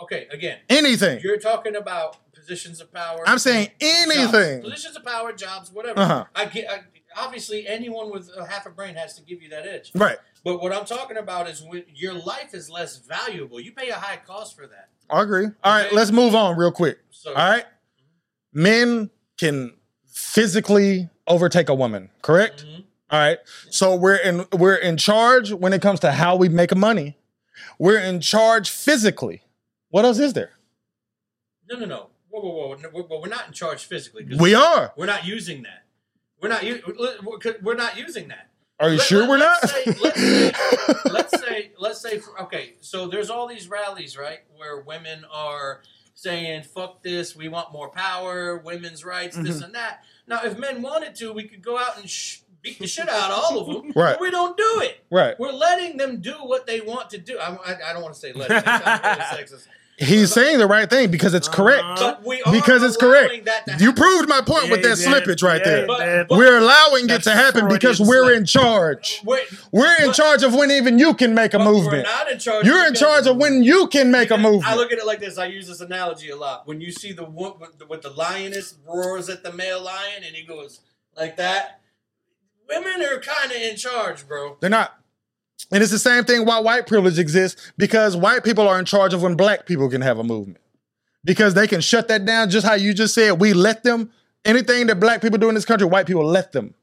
Okay, again. Anything. You're talking about positions of power. I'm saying anything. Jobs. Positions of power, jobs, whatever. Uh-huh. I get... I, Obviously, anyone with a half a brain has to give you that edge. Right. But what I'm talking about is when your life is less valuable. You pay a high cost for that. I agree. Okay? All right, let's move on real quick. So, all right? Mm-hmm. Men can physically overtake a woman, correct? Mm-hmm. All right. So we're in we're in charge when it comes to how we make money. We're in charge physically. What else is there? No, no, no. Whoa, whoa, whoa. But we're not in charge physically. We are. We're not using that. We're not, we're not using that. Are you let, sure let, we're let's not? Say, let's, say, let's say, let's say, okay, so there's all these rallies, right, where women are saying, fuck this, we want more power, women's rights, mm-hmm. this and that. Now, if men wanted to, we could go out and sh- beat the shit out of all of them. Right. But we don't do it. Right. We're letting them do what they want to do. I, I, I don't want to say letting. That's really sexist. He's but, saying the right thing because it's correct. But we are because it's correct. You proved my point yeah, with that yeah, slippage right yeah, there. But, but, we're allowing it to happen because we're slip. in charge. We're, we're in but, charge of when even you can make a movement. We're not in charge. You're in charge of when you can make a movement. I look at it like this. I use this analogy a lot. When you see the one with the lioness roars at the male lion and he goes like that, women are kind of in charge, bro. They're not. And it's the same thing why white privilege exists, because white people are in charge of when black people can have a movement. Because they can shut that down just how you just said. We let them. Anything that black people do in this country, white people let them.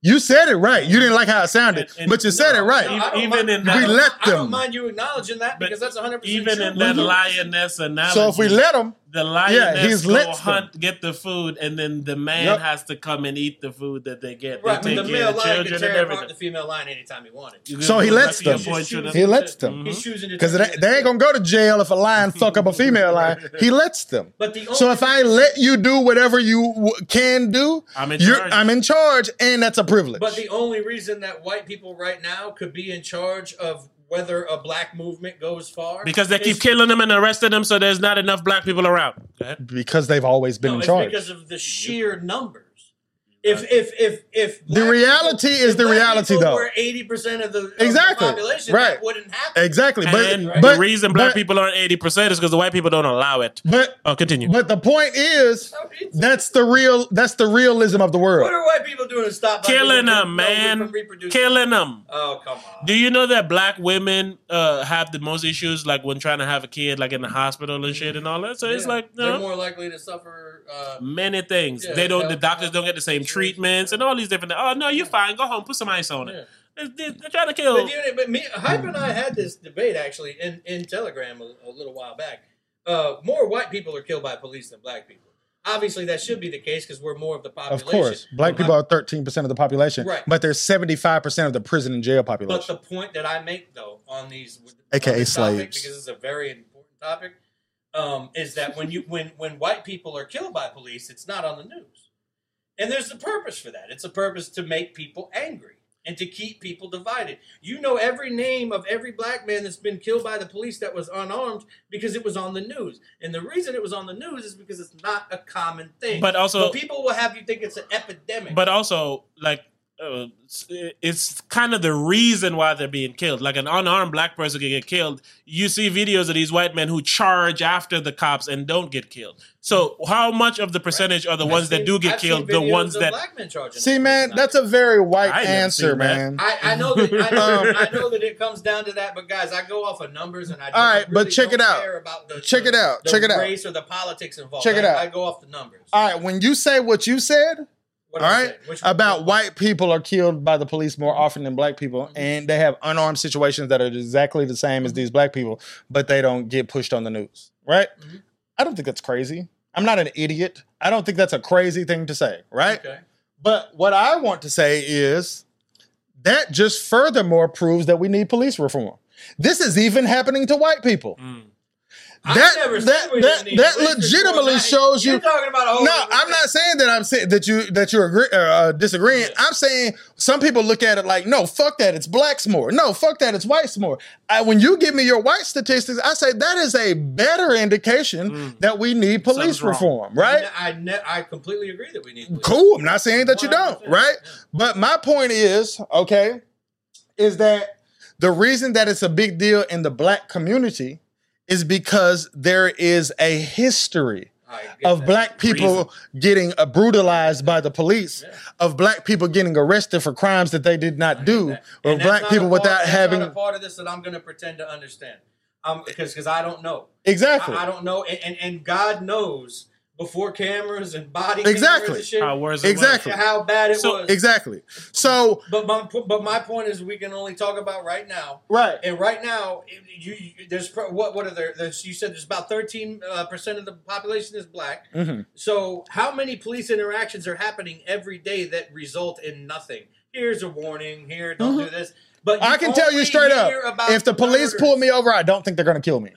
You said it right. You didn't like how it sounded, and, and but you no, said it right. No, even in that, we let them. I don't mind you acknowledging that because that's one hundred percent even true. In that lioness analogy. So if we let them, the lioness yeah, will hunt, them. get the food, and then the man yep. has to come and eat the food that they get. Right, they take the male the lion can tear apart the female lion anytime he wanted. So, so he lets them. He lets them. Because mm-hmm. they ain't going to go to jail if a lion fuck up a female lion. He lets them. But the so if I let you do whatever you w- can do, I'm in, you're, I'm in charge, and that's a privilege. But the only reason that white people right now could be in charge of whether a black movement goes far. Because they keep killing them and arresting them, so there's not enough black people around. Because they've always been no, in it's charge. Because of the sheer numbers. If if if if the reality people, is the reality though. Were eighty percent of the, exactly. of the population, right. that wouldn't happen. Exactly. But, and right. but the reason black but, people aren't eighty percent is because the white people don't allow it. But oh, continue. But the point is that's the real that's the realism of the world. What are white people doing to stop killing them, man? Killing them. Oh, come on. Do you know that black women uh, have the most issues like when trying to have a kid, like in the hospital and shit and all that? So yeah. it's like no. They're more likely to suffer uh, many things. Yeah, they don't health, the doctors don't get the same treatment. Treatments and all these different things. Oh, no, you're fine. Go home. Put some ice on it. Yeah. They're, they're trying to kill. But, you know, but me, Hype and I had this debate, actually, in, in Telegram a, a little while back. Uh, more white people are killed by police than black people. Obviously, that should be the case because we're more of the population. Of course. Black but people I, are thirteen percent of the population, right. but they're seventy-five percent of the prison and jail population. But the point that I make, though, on these A K A on this slaves. Topic, because it's a very important topic, um, is that when you when when white people are killed by police, it's not on the news. And there's a purpose for that. It's a purpose to make people angry and to keep people divided. You know every name of every black man that's been killed by the police that was unarmed because it was on the news. And the reason it was on the news is because it's not a common thing. But also, but people will have you think it's an epidemic. But also, like, uh, it's kind of the reason why they're being killed. Like an unarmed black person can get killed. You see videos of these white men who charge after the cops and don't get killed. So how much of the percentage right. are the I've ones seen, that do get I've killed? The ones that black men charging. See, man, that's a very white answer, man. I, I know that I know, um, I know that it comes down to that, but guys, I go off of numbers and I. All right, really but check don't it out. Care about the, check the, it out. The check the it race out. Race or the politics involved. Check it I, out. I go off the numbers. All right, when you say what you said. What All right, about white people are killed by the police more often than black people, and they have unarmed situations that are exactly the same as these black people, but they don't get pushed on the news, right? Mm-hmm. I don't think that's crazy. I'm not an idiot. I don't think that's a crazy thing to say, right? Okay. But what I want to say is that just furthermore proves that we need police reform. This is even happening to white people. Mm. That never that that, that legitimately shows you. You're talking about a whole no, I'm not saying that I'm saying that you that you're agree, uh, disagreeing. Yeah. I'm saying some people look at it like, no, fuck that, it's blacks more. No, fuck that, it's whites more. I, when you give me your white statistics, I say that is a better indication mm. that we need police reform, right? I ne- I, ne- I completely agree that we need. Police cool. Reform. I'm not saying that you don't, right? Yeah. But my point is, okay, is that the reason that it's a big deal in the black community is because there is a history of that. black people Reason. getting uh, brutalized by the police, yeah. of black people getting arrested for crimes that they did not do, that. or and black people part, without that's having... Not a part of this that I'm going to pretend to understand, because um, I don't know. Exactly. I, I don't know, and, and, and God knows... Before cameras and body cameras exactly. and shit. How worse it exactly. was. How bad it so, was. Exactly. So, but my, but my point is we can only talk about right now. Right. And right now, you, you there's what what are there? There's, you said there's about thirteen percent uh, of the population is black. Mm-hmm. So how many police interactions are happening every day that result in nothing? here's a warning here, don't mm-hmm. do this. But I can tell you straight up, if the police murders. pull me over, I don't think they're going to kill me.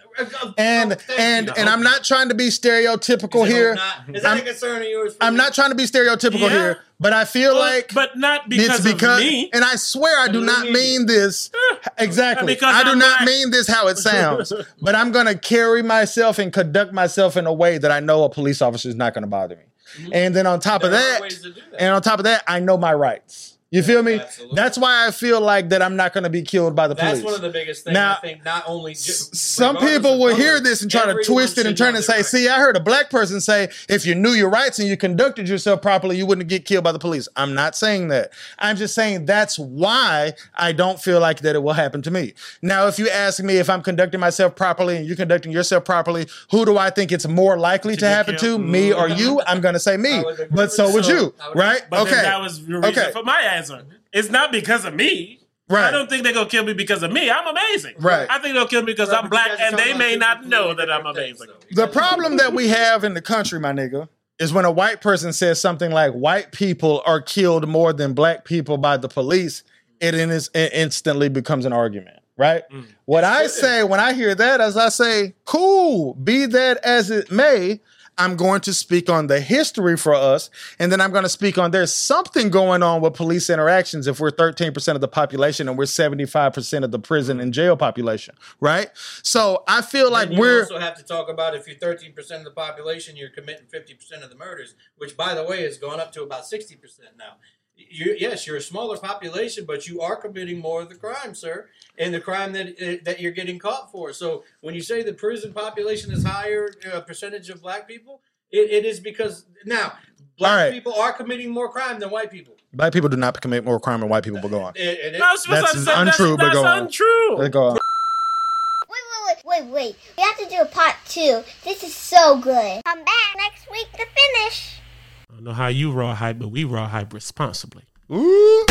And oh, and you. and I'm not trying to be stereotypical is here. Not, is that I'm, a concern of yours? I'm you? not trying to be stereotypical yeah. here, but I feel well, like but not because, it's because of me. And I swear I do not mean this exactly. I do I'm not mean this how it sounds. But I'm going to carry myself and conduct myself in a way that I know a police officer is not going to bother me. Mm-hmm. And then on top there of that, that, and on top of that, I know my rights. You feel me? Absolutely. That's why I feel like that I'm not going to be killed by the That's police. That's one of the biggest things. Now, I think not only just, some people will color, hear this and try to twist it and turn and say, rights. "See, I heard a black person say if you knew your rights and you conducted yourself properly, you wouldn't get killed by the police." I'm not saying that. I'm just saying that's why I don't feel like that it will happen to me. Now, if you ask me if I'm conducting myself properly and you're conducting yourself properly, who do I think it's more likely to, to happen killed? to, me or you? I'm going to say me, but so would so, you, would right? But okay, that was your reason okay. for my ass. It's not because of me. Right. I don't think they're gonna kill me because of me. I'm amazing. Right. I think they'll kill me because right, I'm black and they may not know that I'm amazing. The problem that we have in the country, my nigga, is when a white person says something like white people are killed more than black people by the police, it, in is, it instantly becomes an argument. Right? Mm. What I say when I hear that is I say, cool, be that as it may, I'm going to speak on the history for us, and then I'm going to speak on there's something going on with police interactions if we're thirteen percent of the population and we're seventy-five percent of the prison and jail population, right? So I feel like you we're... You also have to talk about if you're thirteen percent of the population, you're committing fifty percent of the murders, which, by the way, has gone up to about sixty percent now. You're, yes, you're a smaller population, but you are committing more of the crime, sir, and the crime that uh, that you're getting caught for. So when you say the prison population is higher, uh, percentage of black people, it, it is because now black right. people are committing more crime than white people. Black people do not commit more crime than white people, but go on. It, it, it, that's that's say, untrue, that's, but that's untrue. But go on. Wait, wait, wait, wait. We have to do a part two. This is so good. Come back next week to finish. I don't know how you raw hype, but we raw hype responsibly. Ooh.